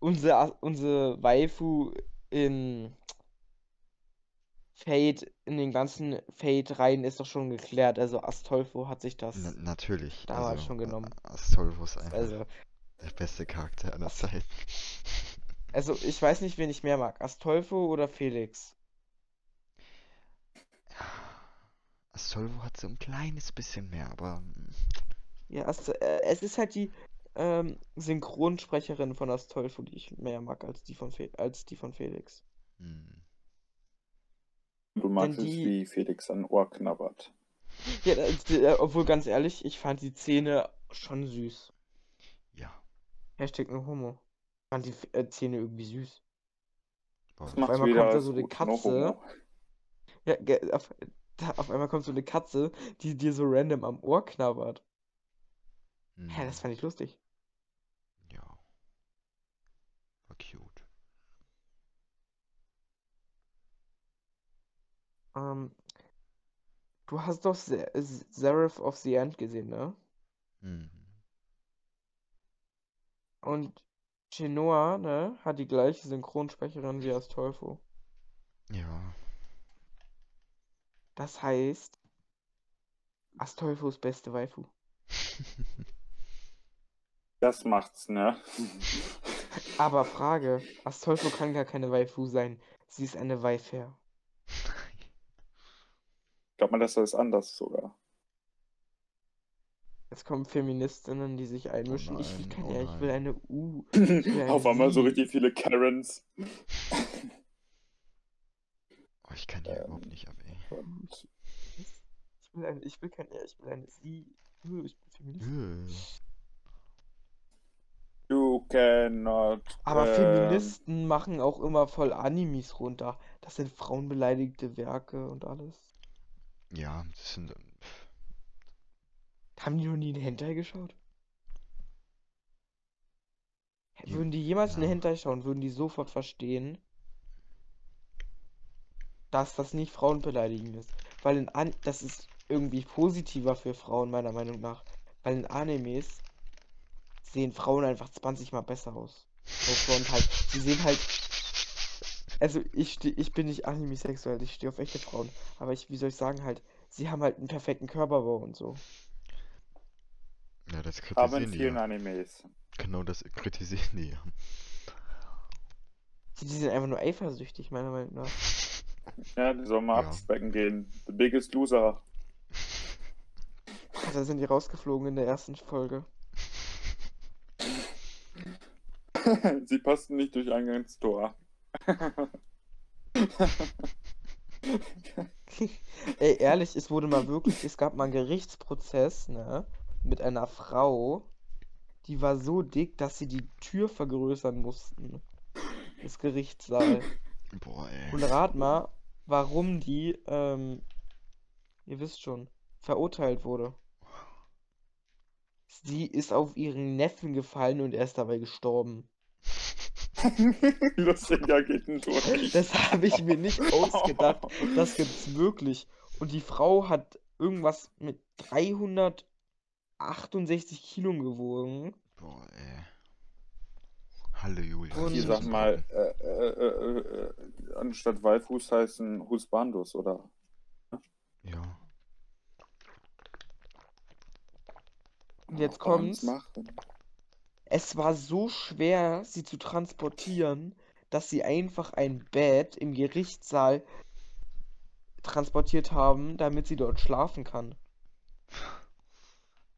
unsere Waifu in Fate in den ganzen Fate-Reihen ist doch schon geklärt. Also Astolfo hat sich das natürlich damals schon genommen. Astolfo ist einfach der beste Charakter aller Zeiten. Also ich weiß nicht, wen ich mehr mag. Astolfo oder Felix? Astolfo hat so ein kleines bisschen mehr, aber... Ja, es ist halt die Synchronsprecherin von Astolfo, die ich mehr mag als die von, Felix. Hm. Du magst es, wie Felix an Ohr knabbert. Ja, obwohl, ganz ehrlich, ich fand die Szene schon süß. Ja. Hashtag no homo. Ich fand die Szene irgendwie süß. Auf einmal kommt da so eine Katze. Ja, auf einmal kommt so eine Katze, die dir so random am Ohr knabbert. Hm. Ja, das fand ich lustig. Ja. War cute. Du hast doch Seraph of the End gesehen, ne? Mhm. Und Genoa, ne, hat die gleiche Synchronsprecherin wie Astolfo. Ja. Das heißt, Astolfos beste Waifu. Das macht's, ne? Aber Frage, Astolfo kann gar keine Waifu sein. Sie ist eine Waifer. Ich glaube mal, das ist anders sogar. Es kommen Feministinnen, die sich einmischen. Ich will eine U. Will eine Auf einmal so richtig viele Karens. Oh, ich kann die überhaupt nicht ab, ey. Ich will kein R, ich will eine Sie. Ich bin Feministin. You cannot. Aber Feministen machen auch immer voll Animes runter. Das sind frauenbeleidigte Werke und alles. Ja, das sind... Haben die noch nie einen Hentai geschaut? Würden die jemals einen Hentai schauen, würden die sofort verstehen, dass das nicht frauenbeleidigend ist. Weil das ist irgendwie positiver für Frauen, meiner Meinung nach. Weil in Animes sehen Frauen einfach 20 Mal besser aus. Und halt, sie sehen halt... Also, ich bin nicht anime-sexuell, ich stehe auf echte Frauen. Aber wie soll ich sagen, halt, sie haben halt einen perfekten Körperbau und so. Ja, das kritisieren die. Aber in vielen Animes. Genau, das kritisieren die ja. Die sind einfach nur eifersüchtig, meiner Meinung nach. Ja, die sollen mal abspecken gehen. The biggest loser. Da sind die rausgeflogen in der ersten Folge. Sie passten nicht durch Eingangstor. Ey, ehrlich, es gab mal einen Gerichtsprozess, ne, mit einer Frau, die war so dick, dass sie die Tür vergrößern mussten. Das Gerichtssaal. Boah, ey. Und rat mal, warum die, ihr wisst schon, verurteilt wurde. Sie ist auf ihren Neffen gefallen und er ist dabei gestorben. Lustiger geht ein Tor. Das habe ich mir nicht ausgedacht. Das gibt's wirklich. Und die Frau hat irgendwas mit 368 Kilo gewogen. Boah, ey. Hallo, Julian. Und ich sag mal, anstatt Waifuß heißen Husbandus, oder? Ja. Und jetzt kommt's. Es war so schwer, sie zu transportieren, dass sie einfach ein Bett im Gerichtssaal transportiert haben, damit sie dort schlafen kann.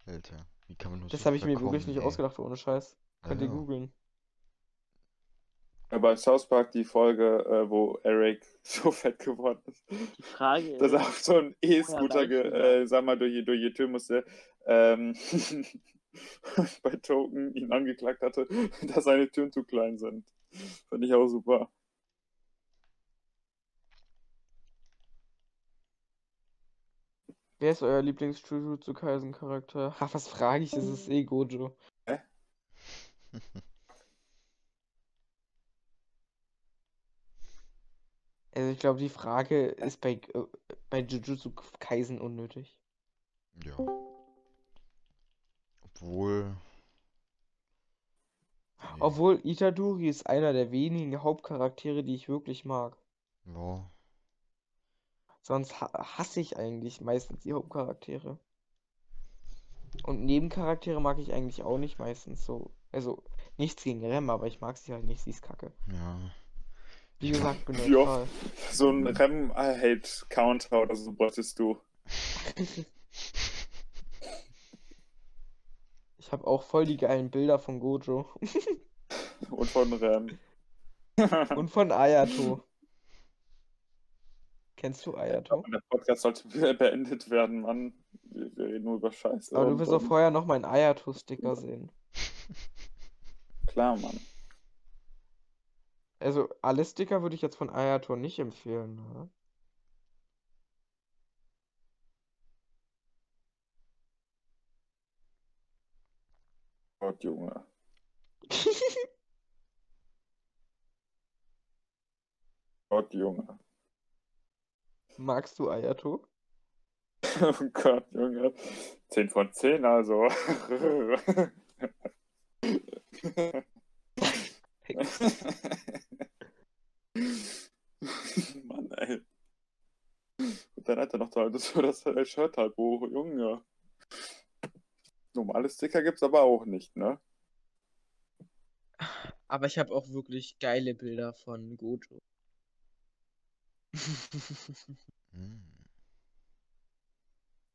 Alter, wie kann man nur das habe ich mir wirklich nicht ausgedacht, ohne Scheiß. Könnt ihr googeln. Ja, bei South Park die Folge, wo Eric so fett geworden ist, die Frage ist, dass er auf so einen E-Scooter, durch die Tür musste, bei Token ihn angeklagt hatte, dass seine Türen zu klein sind. Fand ich auch super. Wer ist euer Lieblings-Jujutsu-Kaisen-Charakter? Ha, was frage ich? Es ist Gojo. Hä? Also ich glaube, die Frage ist bei Jujutsu-Kaisen unnötig. Ja. Obwohl Itadori ist einer der wenigen Hauptcharaktere, die ich wirklich mag. Ja. Sonst hasse ich eigentlich meistens die Hauptcharaktere. Und Nebencharaktere mag ich eigentlich auch nicht meistens so. Also, nichts gegen Rem, aber ich mag sie halt nicht, sie ist kacke. Ja. Wie gesagt, bin neutral. So ein Rem-Hate-Counter oder so wolltest du. Ich habe auch voll die geilen Bilder von Gojo. Und von Rem. Und von Ayato. Kennst du Ayato? Der Podcast sollte beendet werden, Mann. Wir reden nur über Scheiße. Aber du wirst auch vorher noch meinen Ayato-Sticker sehen. Klar, Mann. Also, alle Sticker würde ich jetzt von Ayato nicht empfehlen, ne? Gott, Junge. Gott, Junge. Magst du Ayato? Oh Gott, Junge. 10 von 10, also. Mann, ey. Und dann hat er noch das Shirt halt hoch, Junge. Normale Sticker gibt's aber auch nicht, ne? Aber ich habe auch wirklich geile Bilder von Gojo.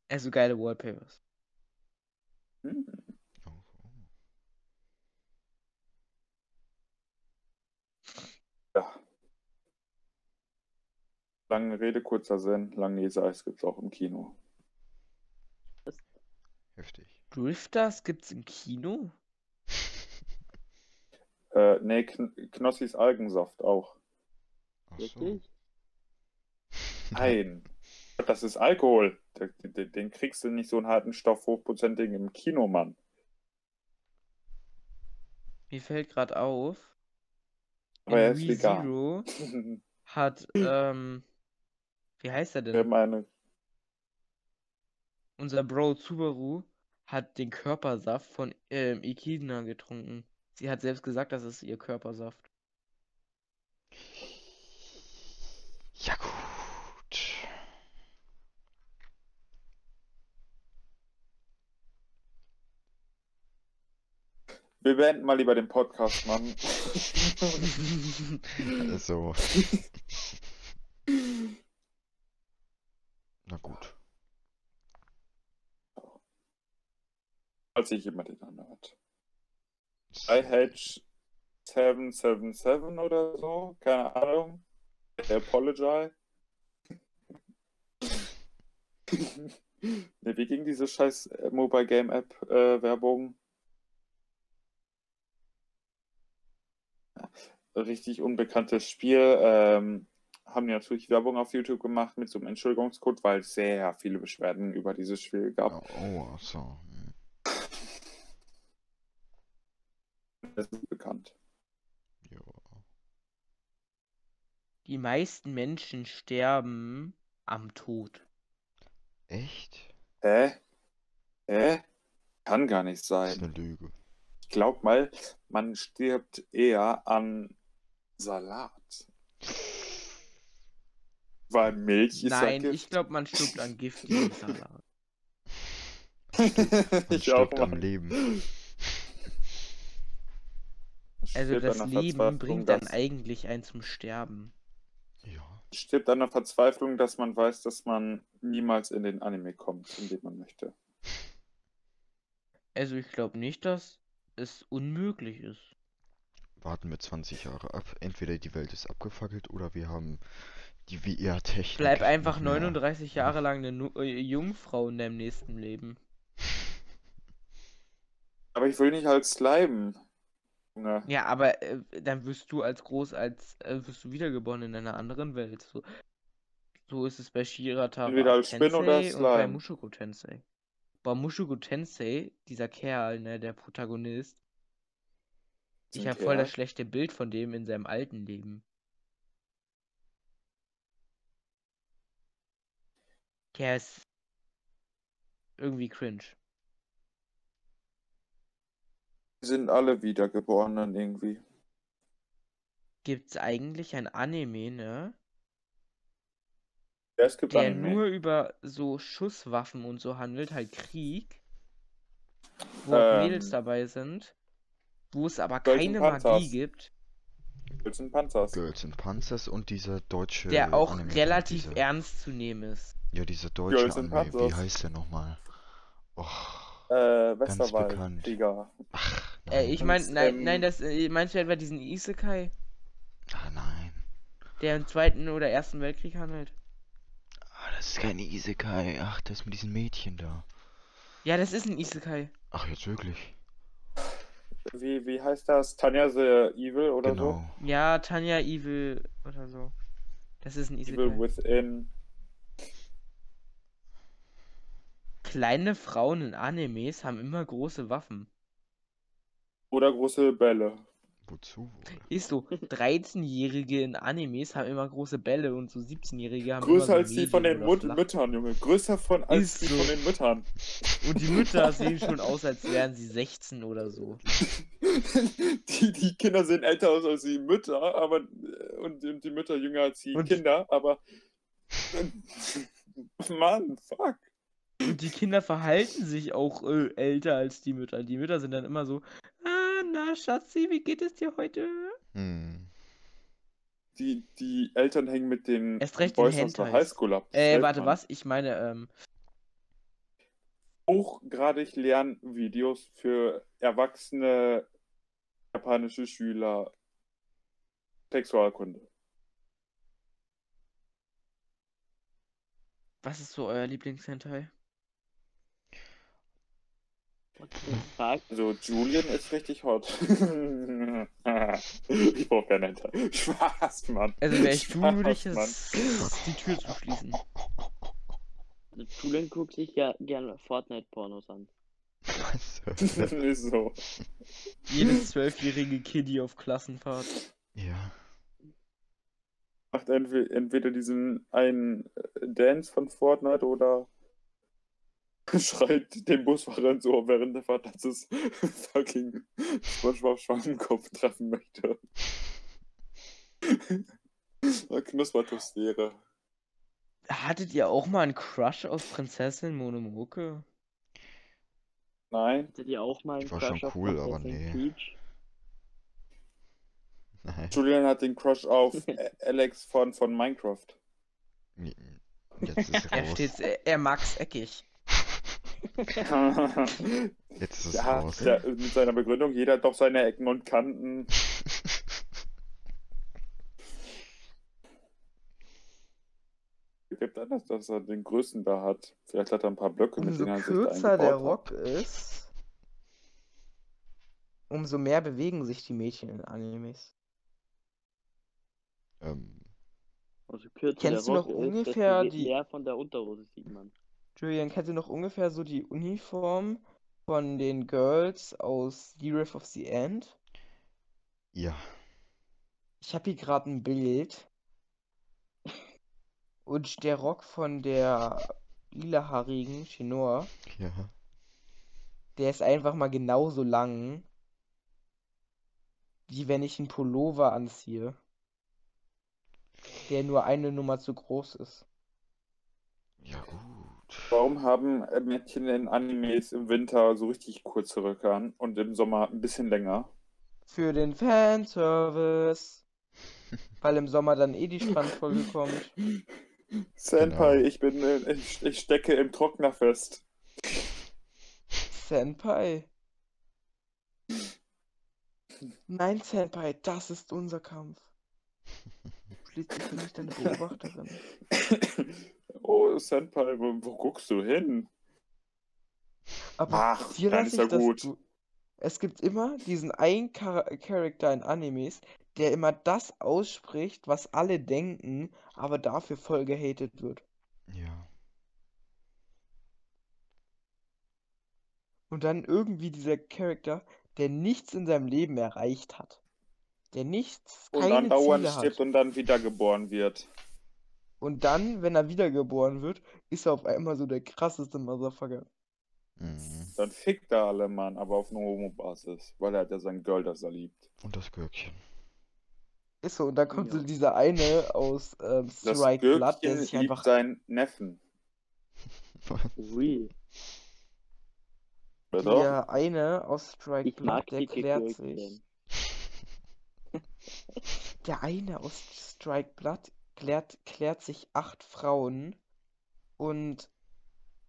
Also geile Wallpapers. Ja. Lange Rede, kurzer Sinn. Lange Leseeis gibt's auch im Kino. Heftig. Drifters gibt's im Kino? Nee, Knossis Algensaft auch. Ach so. Nein. Das ist Alkohol. Den kriegst du nicht so einen harten Stoff, hochprozentigen im Kino, Mann. Mir fällt gerade auf, Shiro hat, wie heißt er denn? Ich meine... Unser Bro Subaru hat den Körpersaft von Ikina getrunken. Sie hat selbst gesagt, das ist ihr Körpersaft. Ja, gut. Wir beenden mal lieber den Podcast, Mann. So. Na gut. Falls sich jemand den anderen hat. IH777 oder so, keine Ahnung. I apologize. Ne, wie ging diese scheiß Mobile Game App Werbung? Richtig unbekanntes Spiel, haben die natürlich Werbung auf YouTube gemacht mit so einem Entschuldigungscode, weil es sehr viele Beschwerden über dieses Spiel gab. Oh, so. Das ist bekannt. Jo. Die meisten Menschen sterben am Tod. Echt? Kann gar nicht sein. Das ist eine Lüge. Ich glaub mal, man stirbt eher an Salat. Weil Milch ist ja Gift. Nein, ich glaube, man stirbt an giftigem Salat. Man stirbt am Leben. Also das Leben bringt dann eigentlich einen zum Sterben. Ja. Stirbt an der Verzweiflung, dass man weiß, dass man niemals in den Anime kommt, in den man möchte. Also ich glaube nicht, dass es unmöglich ist. Warten wir 20 Jahre ab. Entweder die Welt ist abgefackelt oder wir haben die VR-Technik. Bleib einfach 39 Jahre lang eine Jungfrau in deinem nächsten Leben. Aber ich will nicht als Slimen. Junge. Ja, aber dann wirst du wirst du wiedergeboren in einer anderen Welt. So ist es bei Shirata Tensei und bei Mushoku Tensei. Bei Mushoku Tensei, dieser Kerl, ne, der Protagonist, ich habe voll das schlechte Bild von dem in seinem alten Leben. Der ist irgendwie cringe. Sind alle Wiedergeborenen irgendwie. Gibt's eigentlich ein Anime, ne? Ja, es gibt der Anime, nur über so Schusswaffen und so handelt, halt Krieg, wo auch Mädels dabei sind, wo es aber keine Magie gibt. Girls and Panzers. Girls and Panzers und dieser deutsche... Der auch Anime, relativ dieser, ernst zu nehmen ist. Ja, dieser deutsche Anime, wie heißt der nochmal? Och, Westerwald, ganz bekannt. Ach, ich meine, meinst du etwa diesen Isekai? Ah, nein. Der im Zweiten oder Ersten Weltkrieg handelt? Ah, das ist kein Isekai. Ach, das mit diesen Mädchen da. Ja, das ist ein Isekai. Ach, jetzt wirklich? Wie heißt das? Tanya the Evil oder genau. So? Ja, Tanya Evil oder so. Das ist ein Isekai. Evil Within. Kleine Frauen in Animes haben immer große Waffen. Oder große Bälle. Wozu? Siehst du, 13-Jährige in Animes haben immer große Bälle und so 17-Jährige haben größer immer als die von den Müttern, Junge. Größer von als die so. Von den Müttern. Und die Mütter sehen schon aus, als wären sie 16 oder so. Die Kinder sehen älter aus als die Mütter, aber und die Mütter jünger als die Kinder, aber Mann, fuck. Und die Kinder verhalten sich auch älter als die Mütter. Die Mütter sind dann immer so, ah, na Schatzi, wie geht es dir heute? Hm. Die Eltern hängen mit den Boys aus der Highschool ab. Warte, was? Ich meine, hochgradig Lernvideos für erwachsene japanische Schüler Sexualkunde. Was ist so euer Lieblingshentai? Also, Julian ist richtig hot. Ich brauch keinen Hentai. Spaß, Mann. Also, wäre ich schwurig, die Tür zu schließen. Julian guckt sich ja gerne Fortnite-Pornos an. Was? Ist so. Jedes 12-jährige Kiddie auf Klassenfahrt. Ja. Macht entweder diesen einen Dance von Fortnite oder schreit den Busfahrer so während der Fahrt, dass es fucking Schwammkopf treffen möchte. Knuspertostiere. Hattet ihr auch mal einen Crush auf Prinzessin Monomoke? Nein. Hattet ihr auch mal einen Crush war schon auf cool, Prinzessin aber nee. Peach? Nein. Julian hat den Crush auf Alex von Minecraft. Jetzt ist er raus. Er mag's eckig. Jetzt ist es raus. Der, mit seiner Begründung, jeder hat doch seine Ecken und Kanten. Gibt anders, dass er den größten da hat. Vielleicht hat er ein paar Blöcke mit denen er sich eingebaut hat. Umso kürzer der Rock ist, umso mehr bewegen sich die Mädchen in Animes. Also kennst du noch ungefähr die von der Unterhose sieht man. Julian, kennst du noch ungefähr so die Uniform von den Girls aus Wrath of the End? Ja. Ich habe hier gerade ein Bild. Und der Rock von der lilahaarigen Shinoa. Ja. Der ist einfach mal genauso lang, wie wenn ich einen Pullover anziehe. Der nur eine Nummer zu groß ist. Ja gut. Warum haben Mädchen in Animes im Winter so richtig kurze Röcke an und im Sommer ein bisschen länger? Für den Fanservice. Weil im Sommer dann eh die Strandfolge kommt. Senpai, genau. Ich stecke im Trockner fest. Senpai. Nein, Senpai, das ist unser Kampf. Schließlich bin ich deine Beobachterin. Oh, Senpai, wo guckst du hin? Aber ach, hier dann ist ja gut. Es gibt immer diesen einen Charakter in Animes, der immer das ausspricht, was alle denken, aber dafür voll gehatet wird. Ja. Und dann irgendwie dieser Charakter, der nichts in seinem Leben erreicht hat. Der nichts, keine Ziele hat. Und andauernd stirbt und dann wiedergeboren wird. Und dann, wenn er wiedergeboren wird, ist er auf einmal so der krasseste Motherfucker. Mhm. Dann fickt er alle, Mann, aber auf einer Homo-Basis. Weil er hat ja sein Girl, das er liebt. Und das Gürkchen. Ist so, und dann kommt so dieser eine aus Strike Blood, der sich einfach... seinen Neffen. Ui. Der eine aus Strike Blood, der klärt sich. Der eine aus Strike Blood klärt sich 8 Frauen und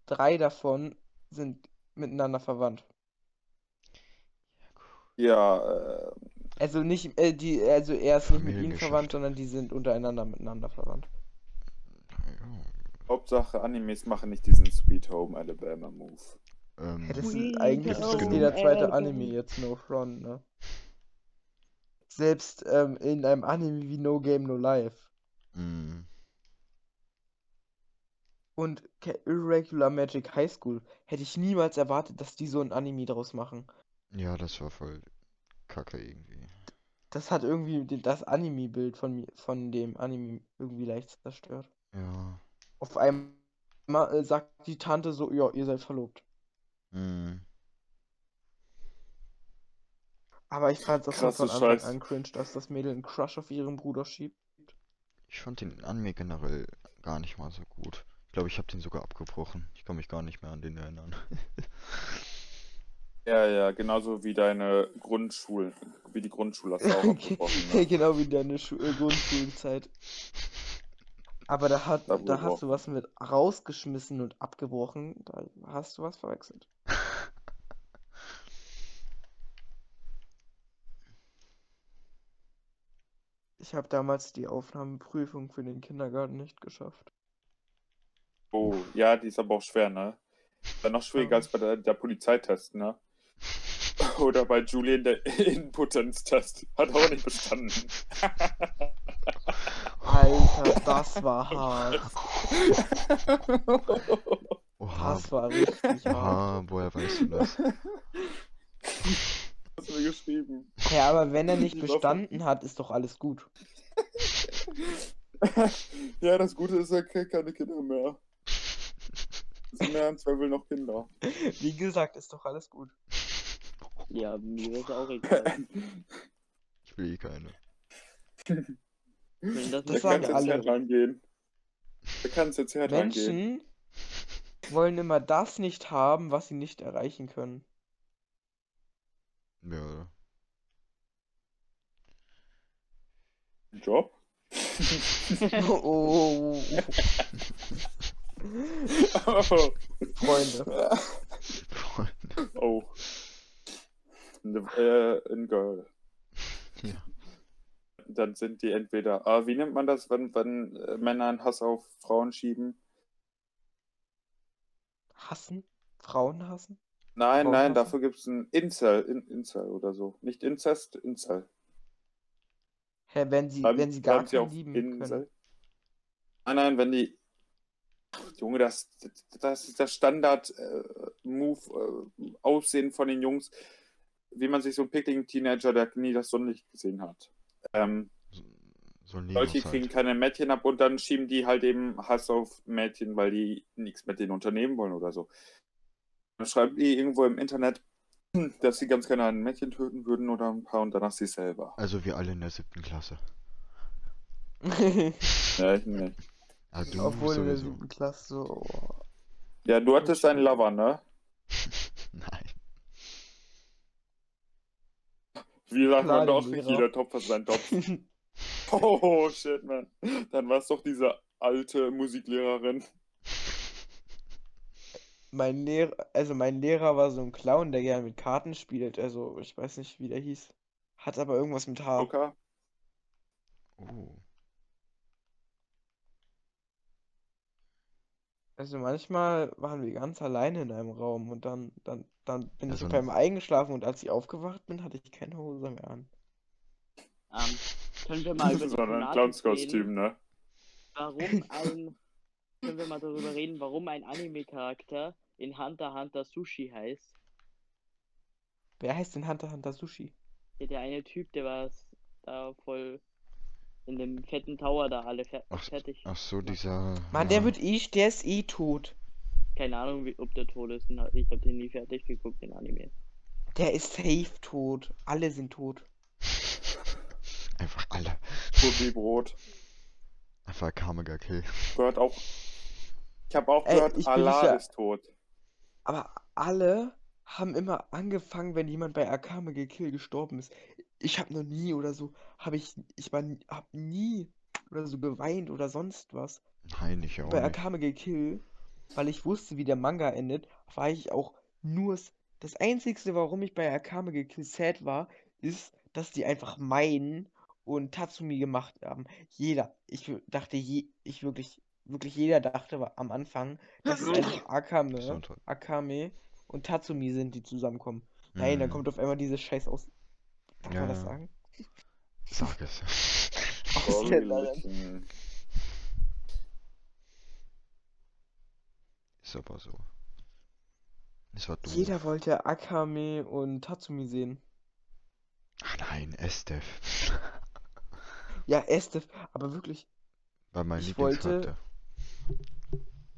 3 davon sind miteinander verwandt. Ja, also nicht, also er ist nicht mit ihnen verwandt, sondern die sind untereinander miteinander verwandt. Hauptsache Animes machen nicht diesen Sweet Home Alabama Move. Das ist eigentlich jeder zweite Anime jetzt No Front, ne? Selbst in einem Anime wie No Game No Life. Mm. Und Irregular Magic High School hätte ich niemals erwartet, dass die so ein Anime draus machen. Ja, das war voll kacke irgendwie. Das hat irgendwie das Anime-Bild von dem Anime irgendwie leicht zerstört. Ja. Auf einmal sagt die Tante so, ja, ihr seid verlobt. Mhm. Aber ich fand es auch von Anfang an cringe, dass das Mädel einen Crush auf ihren Bruder schiebt. Ich fand den Anime generell gar nicht mal so gut. Ich glaube, ich habe den sogar abgebrochen. Ich kann mich gar nicht mehr an den erinnern. Ja, genauso wie deine Grundschule, wie die Grundschule hast du auch abgebrochen. Ne? Genau wie deine Grundschulzeit. Aber da hast du was mit rausgeschmissen und abgebrochen, da hast du was verwechselt. Ich habe damals die Aufnahmeprüfung für den Kindergarten nicht geschafft. Oh, ja, die ist aber auch schwer, ne? War noch schwieriger als bei der Polizeitest, ne? Oder bei Julian der Inputenztest. Hat auch nicht bestanden. Alter, das war hart. Oha, das war richtig hart. Woher weißt du das? Das hast du mir geschrieben. Ja, aber wenn er nicht bestanden hat, ist doch alles gut. Ja, das Gute ist, er kriegt keine Kinder mehr. Sind mehr als 12 noch Kinder. Wie gesagt, ist doch alles gut. Ja, mir ist auch egal. Ich will eh keine. Das sagen alle. Wir können es jetzt herangehen. Menschen wollen immer das nicht haben, was sie nicht erreichen können. Ja, oder? Job? Oh. Oh. Freunde. Oh. In Girl. Ja. Dann sind die entweder. Ah, wie nennt man das, wenn Männer einen Hass auf Frauen schieben? Hassen? Frauen hassen? Nein, Frauen hassen? Dafür gibt es ein Incel. Incel oder so. Nicht Inzest, Incel. Hä, wenn sie gar nicht lieben können. Nein, wenn die. Junge, das ist das Standard-Move-Aussehen von den Jungs, wie man sich so einen pickligen Teenager, der nie das Sonnenlicht gesehen hat. Solche kriegen keine Mädchen ab und dann schieben die halt eben Hass auf Mädchen, weil die nichts mit denen unternehmen wollen oder so. Dann schreiben die irgendwo im Internet, dass sie ganz gerne ein Mädchen töten würden oder ein paar und danach sie selber. Also wir alle in der 7. Klasse. Ja, ich nicht. Ja, du obwohl sowieso. In der 7. Klasse so... Oh. Ja, du hattest einen Lover, ne? Nein. Wie sagt man doch, nicht jeder Topf hat seinen Topf. Oh, shit, man. Dann war es doch diese alte Musiklehrerin. Mein Lehrer war so ein Clown, der gerne mit Karten spielt. Also, ich weiß nicht, wie der hieß. Hat aber irgendwas mit Haar. Okay. Oh. Also manchmal waren wir ganz alleine in einem Raum und dann bin ich auf einmal eingeschlafen und als ich aufgewacht bin, hatte ich keine Hose mehr an. Können wir mal über das war ein Clownskostüm, ne? Können wir mal darüber reden, warum ein Anime-Charakter in Hunter x Hunter Sushi heißt? Wer heißt in Hunter x Hunter Sushi? Ja, der eine Typ, der war da voll... in dem fetten Tower da alle fertig. Ach so, dieser... Mann, der ist eh tot. Keine Ahnung, ob der tot ist. Ich hab den nie fertig geguckt, den Anime. Der ist safe tot. Alle sind tot. Einfach alle. Brot. Einfach Kamega Kill. Gehört auch. Ich habe auch gehört, Allah ist tot. Aber alle haben immer angefangen, wenn jemand bei Akamega Kill gestorben ist. Ich habe noch nie oder so, hab nie oder so geweint oder sonst was. Nein, ich auch. Bei Akamega Kill, weil ich wusste, wie der Manga endet, war ich auch nur. Das einzige, warum ich bei Akamega Kill sad war, ist, dass die einfach meinen und Tatsumi gemacht haben. Jeder dachte am Anfang, dass es einfach Akame und Tatsumi sind, die zusammenkommen. Nein, dann kommt auf einmal diese Scheiß aus. Darf man das sagen? Sag es. Ist aber so. Das war dumm. Jeder wollte Akame und Tatsumi sehen. Ach nein, Estef. Ja, Estef, aber wirklich. War mein Lieblingscharakter.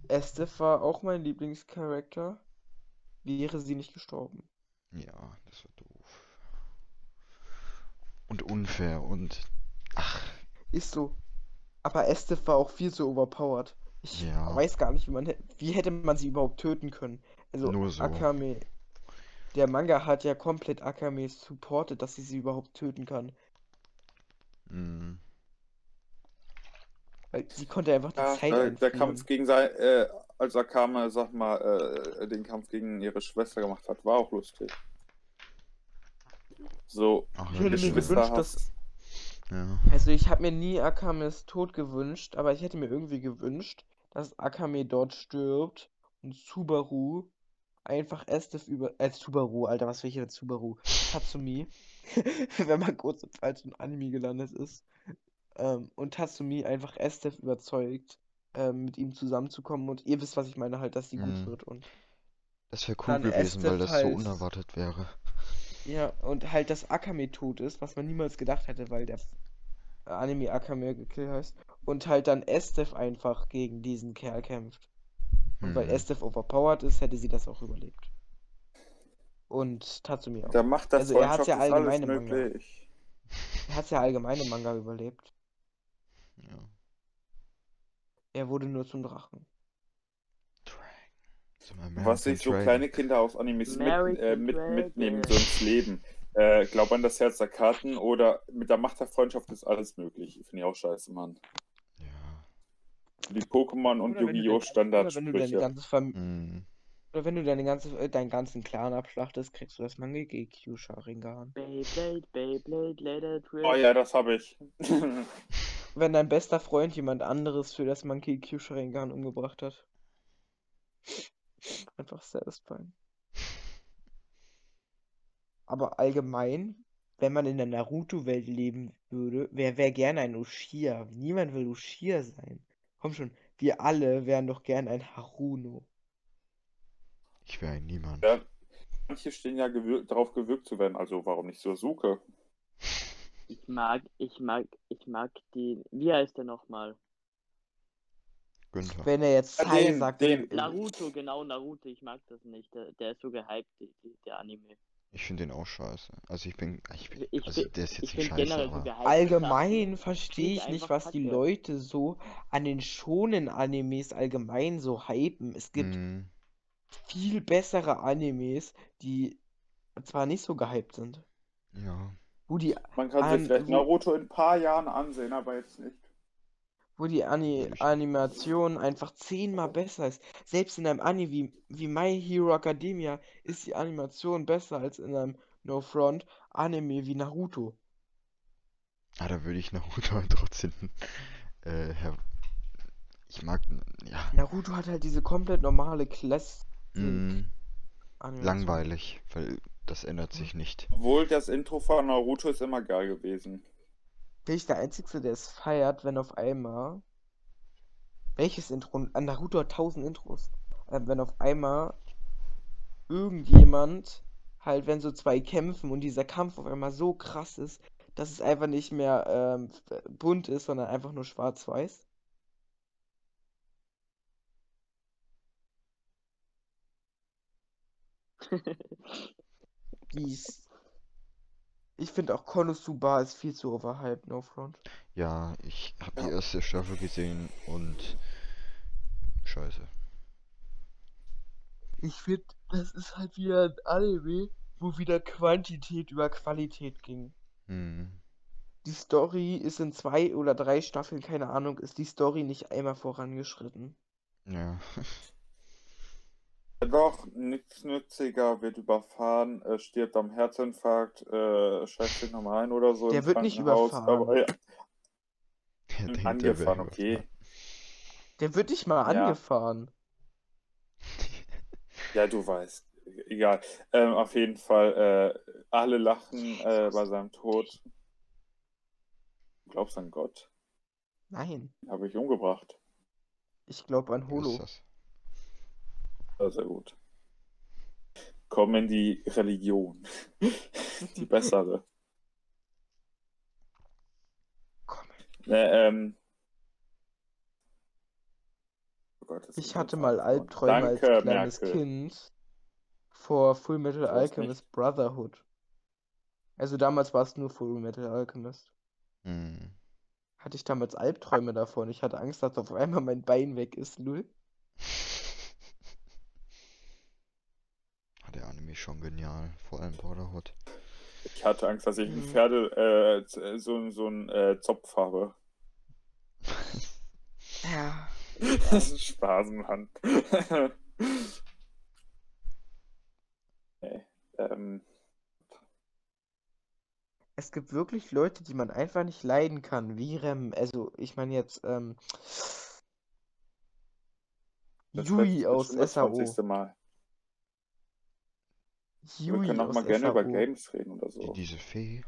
Estef war auch mein Lieblingscharakter. Wäre sie nicht gestorben. Ja, das war doof. Und unfair und... Ach. Ist so. Aber Estef war auch viel zu overpowered. Ich weiß gar nicht, wie hätte man sie überhaupt töten können. Also nur so. Akame... Der Manga hat ja komplett Akame supportet, dass sie überhaupt töten kann. Mhm. Weil sie konnte einfach die Zeit entführen. Der Kampf gegen als Akame, sag mal, den Kampf gegen ihre Schwester gemacht hat, war auch lustig. So, ich hätte mir gewünscht, dass... Ja. Also ich habe mir nie Akames Tod gewünscht, aber ich hätte mir irgendwie gewünscht, dass Akame dort stirbt und Subaru einfach Estef über... Subaru, Alter, was will ich hier mit Subaru? Tatsumi. Wenn man kurz im falschen Anime gelandet ist. Und Tatsumi einfach Estef überzeugt, mit ihm zusammenzukommen. Und ihr wisst, was ich meine, halt, dass sie gut wird. Und das wäre cool gewesen, Estef, weil das halt so unerwartet wäre. Ja, und halt, dass Akame tot ist, was man niemals gedacht hätte, weil der Anime Akame Kill heißt. Und halt dann Estef einfach gegen diesen Kerl kämpft. Und weil Estef overpowered ist, hätte sie das auch überlebt. Und Tatsumi auch. Der macht das, also er hat ja allgemeine Manga. Er hat ja allgemeine Manga überlebt. Ja. Er wurde nur zum Drachen. Was sich so kleine Kinder aus Animes mitnehmen so ins Leben. Glaub an das Herz der Karten oder mit der Macht der Freundschaft ist alles möglich. Finde ich auch scheiße, Mann. Die Pokémon und Yu-Gi-Oh! Standardsprüche. Oder wenn du deinen ganzen Clan abschlachtest, kriegst du das Manga GQ Sharingan. Oh ja, das habe ich. Wenn dein bester Freund jemand anderes für das Manga GQ Sharingan umgebracht hat. Einfach satisfying. Aber allgemein, wenn man in der Naruto-Welt leben würde, wer wäre gerne ein Uchiha? Niemand will Uchiha sein. Komm schon, wir alle wären doch gern ein Haruno. Ich wäre ein Niemand. Ja, manche stehen ja darauf gewürgt zu werden, also warum nicht Sasuke? Ich mag den. Wie heißt der nochmal? Günther. Wenn er jetzt Sai sagt, Naruto, genau, Naruto, ich mag das nicht. Der ist so gehypt, der Anime. Ich finde den auch scheiße. Also der ist jetzt nicht scheiße, aber... Allgemein verstehe ich nicht, was die Leute so an den schonen Animes allgemein so hypen. Es gibt viel bessere Animes, die zwar nicht so gehypt sind. Ja. Wo die... Man kann sich vielleicht Naruto in ein paar Jahren ansehen, aber jetzt nicht. Wo die Animation einfach 10-mal besser ist. Selbst in einem Anime wie My Hero Academia ist die Animation besser als in einem No Front Anime wie Naruto. Ah, da würde ich Naruto halt trotzdem ich mag, ja. Naruto hat halt diese komplett normale Classic langweilig, weil das ändert sich nicht. Obwohl das Intro von Naruto ist immer geil gewesen. Bin ich der Einzige, der es feiert, wenn auf einmal... Welches Intro? Naruto hat 1000 Intros. Wenn auf einmal irgendjemand, halt wenn so zwei kämpfen und dieser Kampf auf einmal so krass ist, dass es einfach nicht mehr bunt ist, sondern einfach nur schwarz-weiß. Ich finde auch Konosuba ist viel zu overhyped, no front. Ja, ich habe die erste Staffel gesehen und scheiße. Ich finde, das ist halt wieder ein Anime, wo wieder Quantität über Qualität ging. Mhm. Die Story ist in 2 oder 3 Staffeln, keine Ahnung, ist die Story nicht einmal vorangeschritten. Ja. Doch, Nichtsnütziger wird überfahren, stirbt am Herzinfarkt, schreibt sich nochmal ein oder so. Der wird nicht überfahren. Aber, ja. Der angefahren, okay. Der wird nicht mal angefahren. Ja, du weißt. Egal. Auf jeden Fall, alle lachen bei seinem Tod. Glaubst du an Gott? Nein. Habe ich umgebracht. Ich glaube an Holo. Sehr gut. Komm in die Religion. Die bessere. Komm. Oh Gott, ich hatte mal Albträume als kleines Kind vor Full Metal Alchemist Brotherhood. Also damals war es nur Full Metal Alchemist. Hm. Hatte ich damals Albträume davon. Ich hatte Angst, dass auf einmal mein Bein weg ist, null. Der Anime schon genial, vor allem Brotherhood. Ich hatte Angst, dass ich ein Pferde, so ein Zopf habe. Ja. Das ist Spaß, Mann. Nee, es gibt wirklich Leute, die man einfach nicht leiden kann, wie Rem, also ich meine jetzt, Yui aus SAO. Das Mal. Jui, wir können auch mal gerne über Games reden oder so. Diese Fee?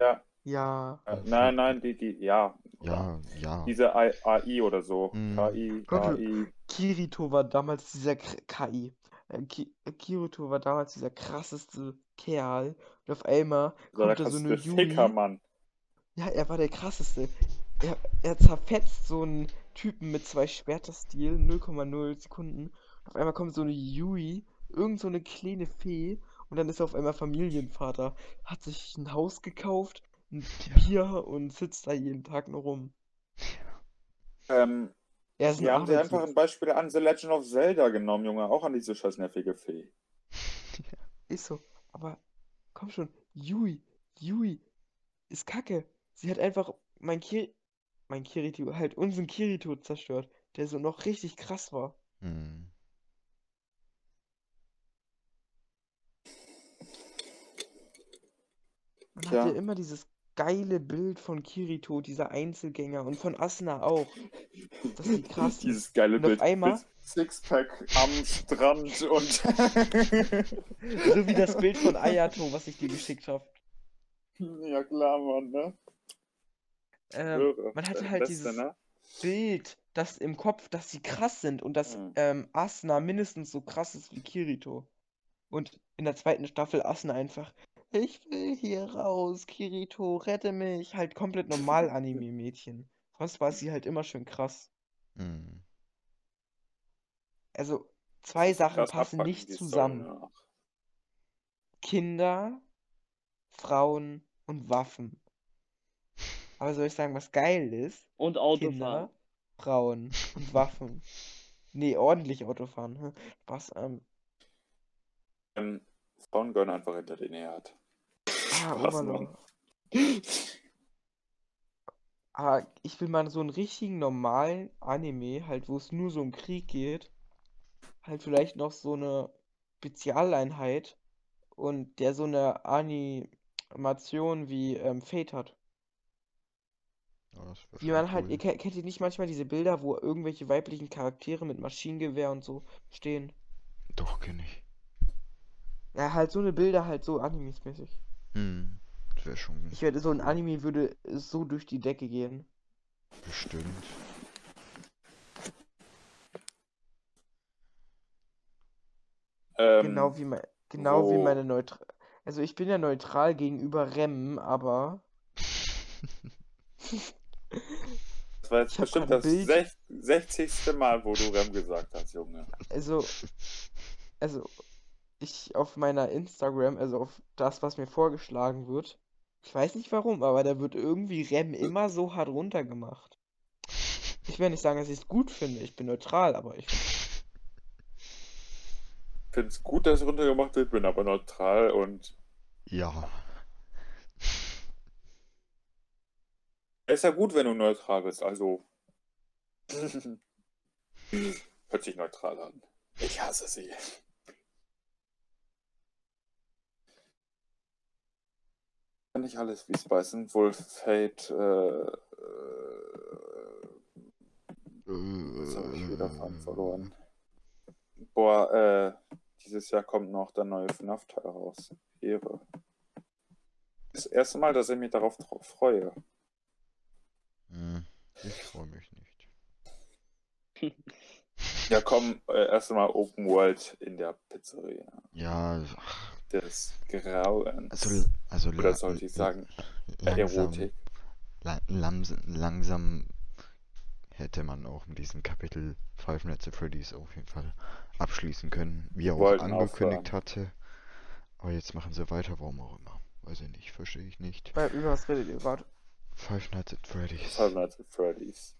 Ja. Ja. Nein, die. Diese AI oder so. KI. Kirito war damals dieser KI. Kirito war damals dieser krasseste Kerl. Und auf einmal kommt da so eine Jui. Mann. Ja, er war der krasseste. Er zerfetzt so einen Typen mit 2 Schwerterstilen, 0,0 Sekunden. Auf einmal kommt so eine Yui. Irgend so eine kleine Fee und dann ist er auf einmal Familienvater. Hat sich ein Haus gekauft, ein Bier und sitzt da jeden Tag nur rum. Wir haben dir einfach ein Beispiel an The Legend of Zelda genommen, Junge. Auch an diese scheiß nervige Fee. Ist so, aber komm schon. Yui ist kacke. Sie hat einfach unseren Kirito zerstört, der so noch richtig krass war. Mhm. Man hatte immer dieses geile Bild von Kirito, dieser Einzelgänger und von Asuna auch. Das ist krass. Dieses geile Bild. Einmal... Sixpack am Strand und... so wie das Bild von Ayato, was ich dir geschickt habe. Ja klar, Mann, ne? Man hatte halt dieses Bild, das im Kopf, dass sie krass sind und dass Asuna mindestens so krass ist wie Kirito. Und in der 2. Staffel Asuna einfach... Ich will hier raus, Kirito, rette mich. Halt komplett normal Anime-Mädchen. Sonst war sie halt immer schön krass. Mhm. Also, 2 Sachen passen nicht zusammen. Kinder, Frauen und Waffen. Aber soll ich sagen, was geil ist? Und Autofahren. Kinder, Frauen und Waffen. Nee, ordentlich Autofahren. Was Frauen gehören einfach hinter den Herd. Aber ich will mal so einen richtigen normalen Anime, halt wo es nur so um Krieg geht, halt vielleicht noch so eine Spezialeinheit und der so eine Animation wie Fate hat. Wie man halt, ihr kennt ihr nicht manchmal diese Bilder, wo irgendwelche weiblichen Charaktere mit Maschinengewehr und so stehen? Doch, kenne ich. Ja, halt so eine Bilder, halt so animesmäßig. Das wäre schon... Ich werde so ein Anime würde so durch die Decke gehen. Bestimmt. Wie meine neutral... Also ich bin ja neutral gegenüber Rem, aber... Das war jetzt bestimmt das 60. Mal, wo du Rem gesagt hast, Junge. Also... ich auf meiner Instagram, also auf das, was mir vorgeschlagen wird, ich weiß nicht warum, aber da wird irgendwie Rem immer so hart runtergemacht. Ich will nicht sagen, dass ich es gut finde, ich bin neutral, aber ich finde es gut, dass es runtergemacht wird, bin aber neutral und... Ja. Ist ja gut, wenn du neutral bist, also... Hört sich neutral an. Ich hasse sie. Kann nicht alles wie Spice and Wolf, Fate, das habe ich wieder verloren. Boah, dieses Jahr kommt noch der neue FNAF-Teil raus. Ehre. Das erste Mal, dass ich mich darauf freue. Ich freue mich nicht. Ja, komm, erstmal Open World in der Pizzeria. Ja, ach. Des Grauens. Also oder sollte ich sagen, Erotik. Langsam hätte man auch mit diesem Kapitel Five Nights at Freddy's auf jeden Fall abschließen können, wie er auch angekündigt hatte. Aber jetzt machen sie weiter, warum auch immer. Weiß ich nicht, verstehe ich nicht. Über was redet ihr? Warte. Five Nights at Freddy's. Five Nights at Freddy's.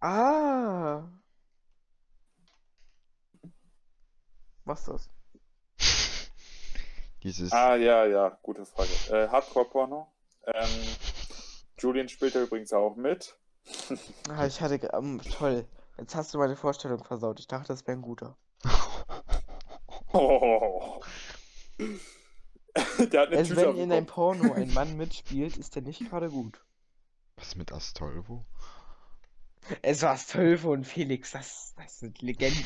Ah! Was ist das? Dieses... Ah, ja, gute Frage. Hardcore-Porno. Julian spielt da übrigens auch mit. Ich hatte... toll. Jetzt hast du meine Vorstellung versaut. Ich dachte, das wäre ein guter. Oh. Der hat eine Tüte wenn in einem Porno ein Mann mitspielt, ist der nicht gerade gut. Was mit Astolfo? Es war Astolfo und Felix. Das sind Legenden.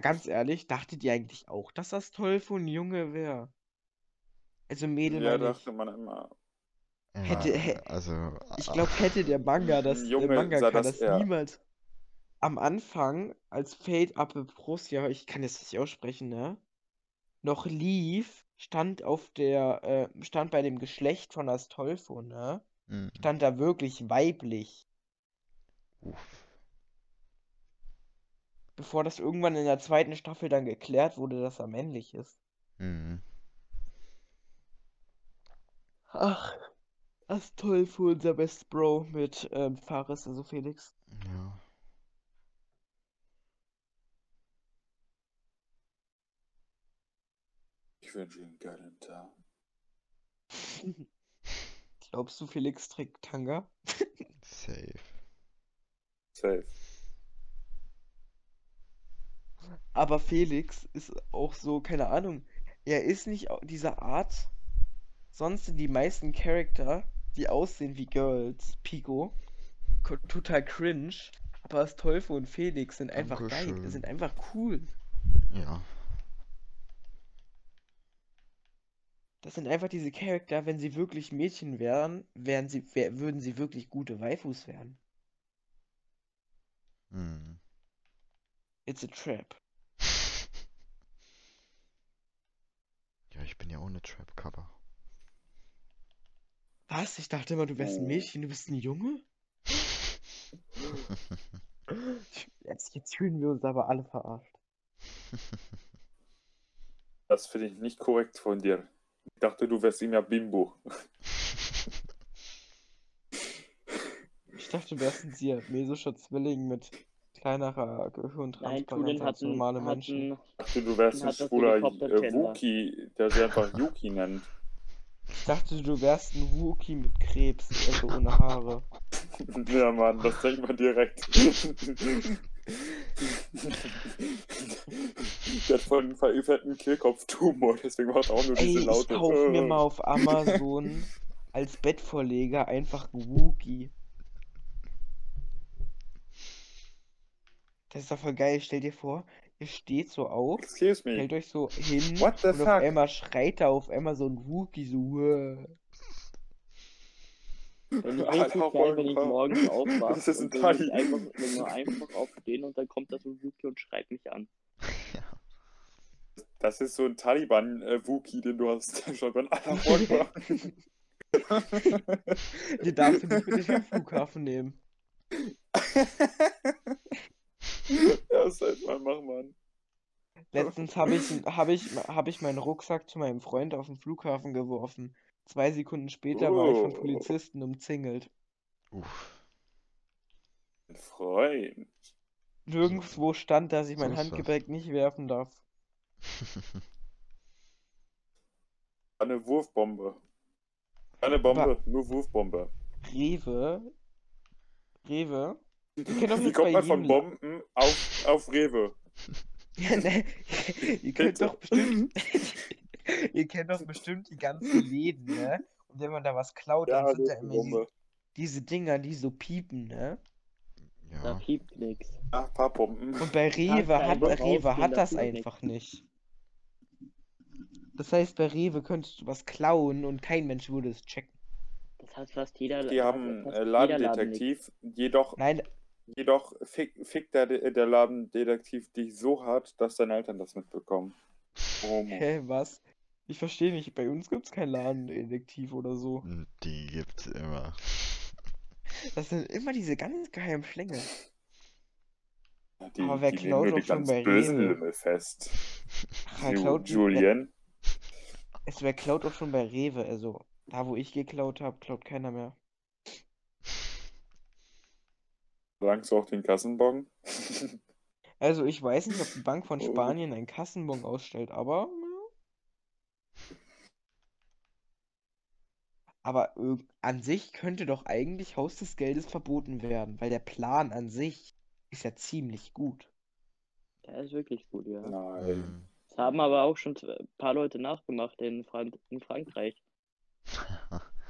Ganz ehrlich, dachtet ihr eigentlich auch, dass Astolfo ein Junge wäre? Also Mädel. Ja, dachte man immer. Hätte, ja, also, ich glaube, hätte der Manga das niemals. Am Anfang, als Fate Apple Prostia, ich kann das nicht aussprechen, ne? Noch lief, stand bei dem Geschlecht von Astolfo, ne? Mhm. Stand da wirklich weiblich. Uff. Bevor das irgendwann in der zweiten Staffel dann geklärt wurde, dass er männlich ist. Mhm. Ach, Astolfo, unser Best Bro mit Fares, also Felix. Ja. Ich wünsche Ihnen einen geilen Tag. Glaubst du, Felix trägt Tanga? Safe. Aber Felix ist auch so, keine Ahnung, er ist nicht dieser Art, sonst sind die meisten Charakter, die aussehen wie Girls, Pico, total cringe, aber Astolfo und Felix sind einfach geil, sind einfach cool. Ja. Das sind einfach diese Charakter, wenn sie wirklich Mädchen wären, würden sie wirklich gute Waifus werden. Mhm. It's a trap. Ja, ich bin ja ohne Trap-Cover. Was? Ich dachte immer, du wärst ein Mädchen, du bist ein Junge? Jetzt fühlen wir uns aber alle verarscht. Das finde ich nicht korrekt von dir. Ich dachte, du wärst immer Bimbo. Ich dachte, du wärst ein siamesischer Zwilling mit kleinerer Gehirntransparenz als normale Menschen. Ich dachte, du wärst ein schwuler Wookie, der sich einfach Yuki nennt. Ich dachte, du wärst ein Wookie mit Krebs, also ohne Haare. Ja, Mann, das denkt man direkt. Der hat voll einen verirrten Kehlkopftumor, deswegen macht auch nur diese Laute. Ich kauf mir mal auf Amazon als Bettvorleger einfach ein Wookie. Das ist doch voll geil, stell dir vor, ihr steht so auf, stellt euch so hin und fuck? Auf einmal schreit da auf einmal so ein Wookie so. Wenn ich richtig geil, wenn ich morgens aufwache, das ist ein und einfach aufstehen und dann kommt da so ein Wookie und schreit mich an. Ja. Das ist so ein Taliban-Wookie, den du hast schon beim anderen Morgen. Den darfst du nicht mit dem Flughafen nehmen. Ja, seit mal, mach mal. Letztens hab ich meinen Rucksack zu meinem Freund auf den Flughafen geworfen. 2 Sekunden später war ich von Polizisten umzingelt. Uff. Ein Freund. Nirgendwo stand, dass ich mein Handgepäck nicht werfen darf. Eine Wurfbombe. Keine Bombe, nur Wurfbombe. Rewe? Wie kommt man von Bomben auf Rewe? Ja, ne, ihr kennt doch bestimmt die ganzen Läden, ne? Und wenn man da was klaut, ja, dann sind da immer diese Dinger, die so piepen, ne? Ja. Da piept nix. Ach, paar Bomben. Und bei Rewe hat das einfach nicht. Das heißt, bei Rewe könntest du was klauen und kein Mensch würde es checken. Das hat fast jeder. Die haben einen Ladendetektiv, jedoch fickt der Ladendetektiv dich so hart, dass deine Eltern das mitbekommen. Oh Mann. Hä, was? Ich verstehe nicht, bei uns gibt's keinen Ladendetektiv oder so. Die gibt's immer. Das sind immer diese ganz geheimen Schlinge. Aber wer klaut doch schon bei Rewe? Fest. Ach, Julian. Wer klaut doch schon bei Rewe, also da wo ich geklaut habe, klaut keiner mehr. Langst du auch den Kassenbon? Also ich weiß nicht, ob die Bank von Spanien einen Kassenbon ausstellt, aber an sich könnte doch eigentlich Haus des Geldes verboten werden, weil der Plan an sich ist ja ziemlich gut. Der ist wirklich gut, ja. Nein. Das haben aber auch schon ein paar Leute nachgemacht in Frankreich.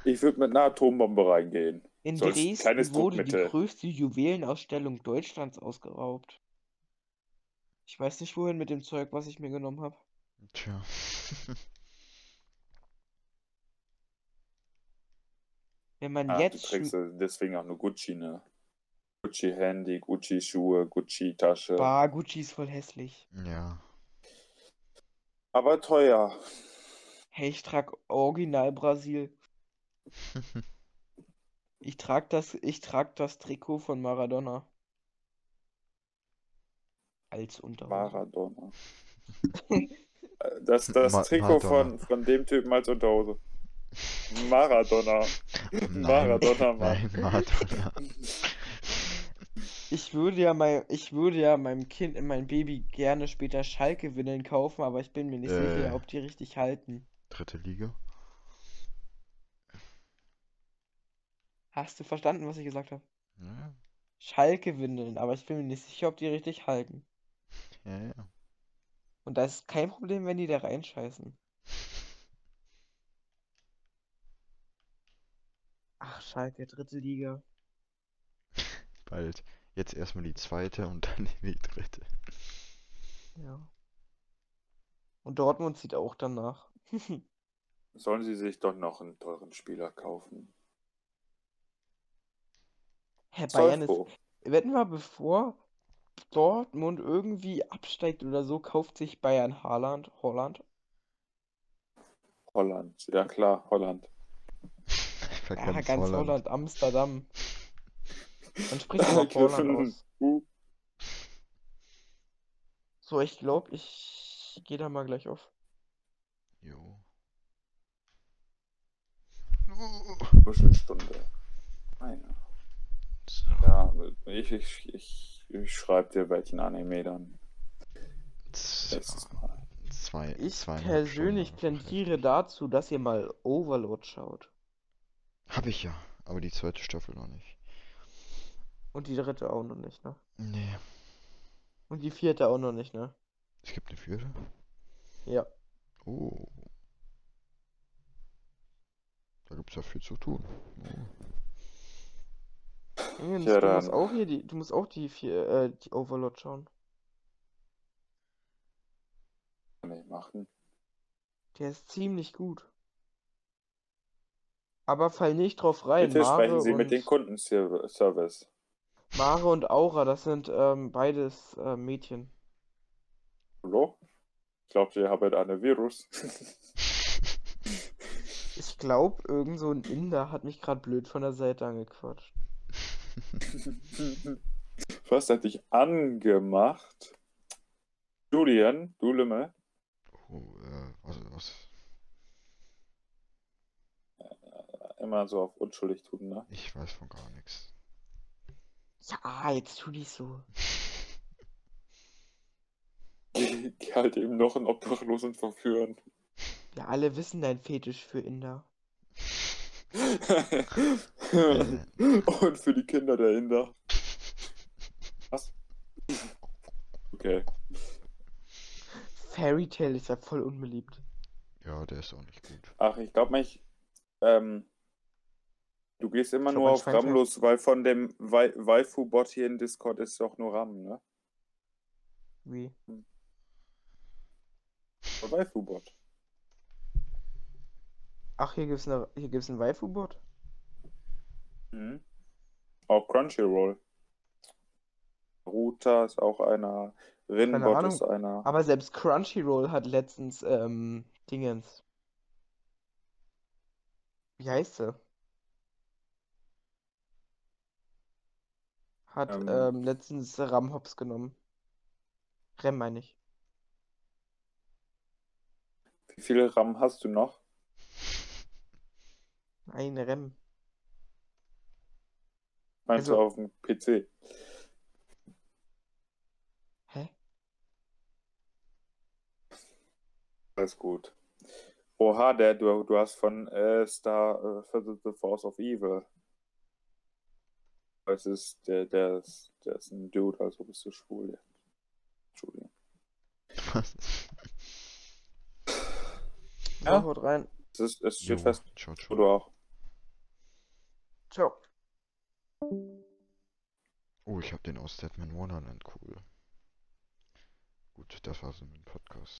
Ich würde mit einer Atombombe reingehen. In Dresden wurde die größte Juwelenausstellung Deutschlands ausgeraubt. Ich weiß nicht, wohin mit dem Zeug, was ich mir genommen habe. Tja. Wenn man jetzt... Du trägst deswegen auch nur Gucci, ne? Gucci-Handy, Gucci-Schuhe, Gucci-Tasche. Bah, Gucci ist voll hässlich. Ja. Aber teuer. Hey, ich trag Original Brasil. Ich trag das Trikot von Maradona. Als Unterhose. Maradona. Das Trikot von dem Typen als Unterhose. Maradona. Nein, Maradona, Mann. Nein, Maradona. Ich würde ja meinem Baby gerne später Schalke-Windeln kaufen, aber ich bin mir nicht sicher, ob die richtig halten. Dritte Liga? Hast du verstanden, was ich gesagt habe? Ja. Schalke-Windeln, aber ich bin mir nicht sicher, ob die richtig halten. Ja, ja. Und da ist kein Problem, wenn die da reinscheißen. Ach, Schalke, dritte Liga. Bald. Jetzt erstmal die zweite und dann die dritte. Ja. Und Dortmund zieht auch danach. Sollen sie sich doch noch einen teuren Spieler kaufen? Herr Bayern ist... Wetten wir, bevor Dortmund irgendwie absteigt oder so, kauft sich Bayern Holland, ja klar, Holland. Ja, ganz Holland, Amsterdam. Dann spricht man Holland aus. So, ich glaube, ich gehe da mal gleich auf. Jo. Büschelstunde. Eine. So. Ja, ich schreibe dir welchen Anime dann. Ich persönlich plädiere dazu, dass ihr mal Overlord schaut. Hab ich ja, aber die zweite Staffel noch nicht. Und die dritte auch noch nicht, ne? Nee. Und die vierte auch noch nicht, ne? Es gibt eine vierte? Ja. Oh. Da gibt's ja viel zu tun. Oh. Junge, ja, du musst auch die Overlord schauen. Kann ich machen. Der ist ziemlich gut. Aber fall nicht drauf rein. Bitte sprechen Sie mit dem Kundenservice. Mare und Aura, das sind beides Mädchen. Hallo? Ich glaube, ihr habt einen Virus. Ich glaube, irgend so ein Inder hat mich gerade blöd von der Seite angequatscht. Fast hätte ich angemacht. Julian, du Lümmel. Oh, was? Immer so auf unschuldig tun, ne? Ich weiß von gar nichts. Ja, jetzt tu nicht so. Geh halt eben noch in Obdachlos und verführen. Ja, alle wissen dein Fetisch für Inder. Und für die Kinder der Inder. Was? Okay. Fairy Tail ist ja voll unbeliebt. Ja, der ist auch nicht gut. Ach, ich glaube nicht. Du gehst immer nur auf Ram los, weil von dem Waifu-Bot hier in Discord ist doch nur Ram, ne? Wie? Der Waifu-Bot. Ach, hier gibt's einen Waifu-Bot? Mhm. Auch Crunchyroll. Ruta ist auch einer. Rinnenbot ist einer. Aber selbst Crunchyroll hat letztens Dingens. Wie heißt sie? Hat letztens Ram Hops genommen. Rem meine ich. Wie viele Ram hast du noch? Ein Rem. Meinst du auf dem PC? Hä? Alles gut. Oha, du hast von Star The Force of Evil. Es ist, der ist ein Dude, also bist du schwul. Ja. Entschuldigung. Was? Ja, haut rein. Es steht fest. Ciao, ciao. Du auch. Ciao. Oh, ich hab den aus Deadman Wonderland, cool. Gut, das war's mit dem Podcast.